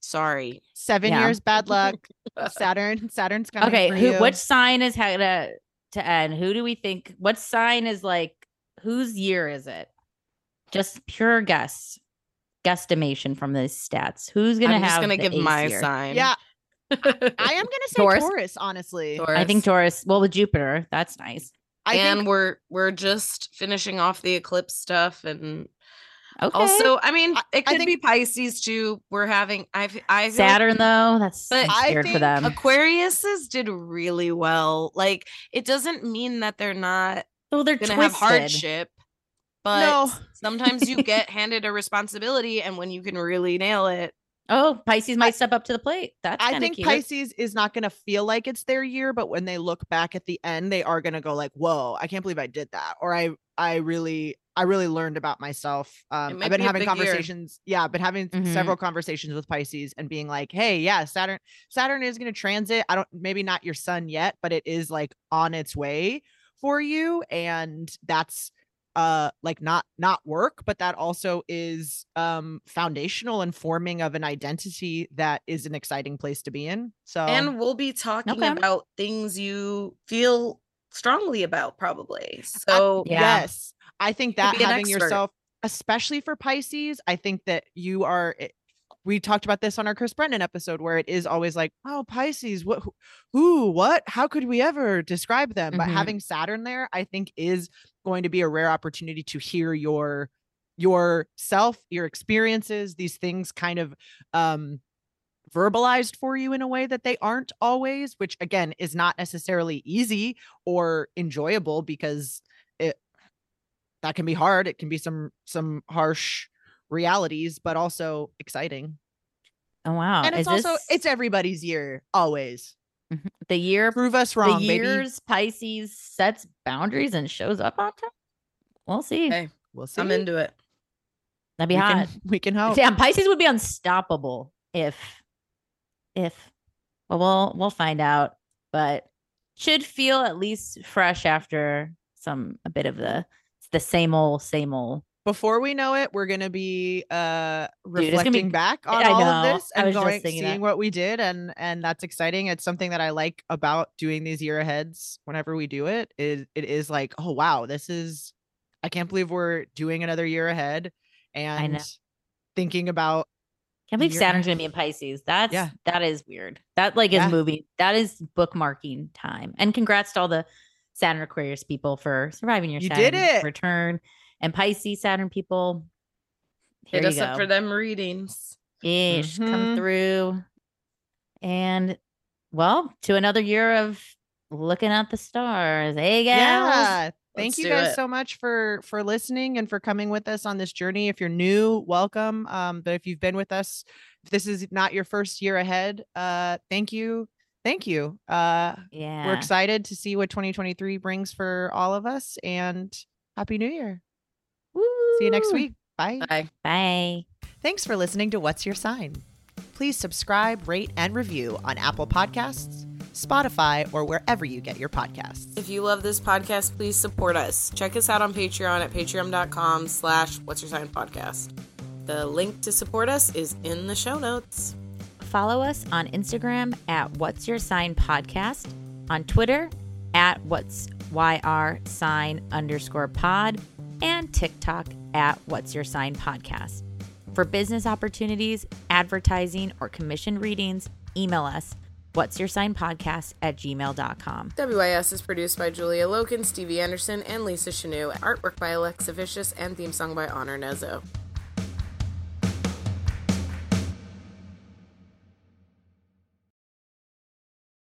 sorry, seven yeah. years bad luck. Saturn, Saturn's coming. Okay, for who? You. Which sign is how to to end? Who do we think? What sign is like? Whose year is it? Just pure guess, guesstimation from these stats. Who's gonna I'm have? I'm just gonna give my year? Sign. Yeah, I, I am gonna say Taurus. Taurus honestly, Taurus. I think Taurus. Well, with Jupiter, that's nice. I and think- we're we're just finishing off the eclipse stuff, and okay. also, I mean, it could think- be Pisces too. We're having I've I Saturn though. That's but I'm scared I think for them. Aquariuses did really well. Like it doesn't mean that they're not well, they're gonna twisted. Have hardship, but no. sometimes you get handed a responsibility, and when you can really nail it. Oh, Pisces might I, step up to the plate. That's I think cute. Pisces is not going to feel like it's their year, but when they look back at the end, they are going to go like, whoa, I can't believe I did that. Or I, I really, I really learned about myself. Um, I've been be having conversations. Year. Yeah. I've been having mm-hmm. several conversations with Pisces and being like, hey, yeah, Saturn, Saturn is going to transit. I don't, maybe not your sun yet, but it is like on its way for you. And that's, uh like not not work, but that also is um foundational and forming of an identity that is an exciting place to be in. So and we'll be talking okay. about things you feel strongly about probably. So I, yeah. yes, I think that having expert. Yourself, especially for Pisces, I think that you are it, we talked about this on our Chris Brennan episode where it is always like, oh, Pisces, what, who, what, how could we ever describe them? Mm-hmm. But having Saturn there, I think is going to be a rare opportunity to hear your, yourself, your experiences, these things kind of, um, verbalized for you in a way that they aren't always, which again is not necessarily easy or enjoyable because it, that can be hard. It can be some, some harsh realities, but also exciting. Oh wow. And it's Is also this... it's everybody's year always. Mm-hmm. The year prove us wrong. The year's baby. Pisces sets boundaries and shows up on time. We'll see. Hey, we'll see. I'm into it. That'd be we hot. Can, we can hope. Damn, Pisces would be unstoppable if if Well, we'll we'll find out, but should feel at least fresh after some a bit of the the same old same old. Before we know it, we're gonna be uh reflecting Dude, be, back on all of this and going seeing that. what we did, and and that's exciting. It's something that I like about doing these year aheads. Whenever we do it, is it is like, oh wow, this is I can't believe we're doing another year ahead and thinking about. Can't believe Saturn's gonna be in Pisces. That's yeah. that is weird. That like is yeah. moving. That is bookmarking time. And congrats to all the Saturn Aquarius people for surviving your you Saturn did it. return, and Pisces Saturn people. Here Hit us go. up for them readings. Ish, mm-hmm. come through. And well, to another year of looking at the stars. Hey guys. Yeah. Thank Let's you guys it. so much for for listening and for coming with us on this journey. If you're new, welcome. Um, but if you've been with us, if this is not your first year ahead, uh, thank you. Thank you. Uh, yeah. We're excited to see what twenty twenty-three brings for all of us, and happy new year. Woo. See you next week. Bye. Bye. Bye. Thanks for listening to What's Your Sign? Please subscribe, rate, and review on Apple Podcasts, Spotify, or wherever you get your podcasts. If you love this podcast, please support us. Check us out on Patreon at patreon.com slash What's Your Sign Podcast. The link to support us is in the show notes. Follow us on Instagram at What's Your Sign Podcast, on Twitter at What's Y R Sign underscore pod, and TikTok at What's Your Sign Podcast. For business opportunities, advertising, or commission readings, email us What's Your Sign Podcast at gmail dot com. W Y S is produced by Julia Loken, Stevie Anderson, and Lisa Chanou. Artwork by Alexa Vicious, and theme song by Honor Nezzo.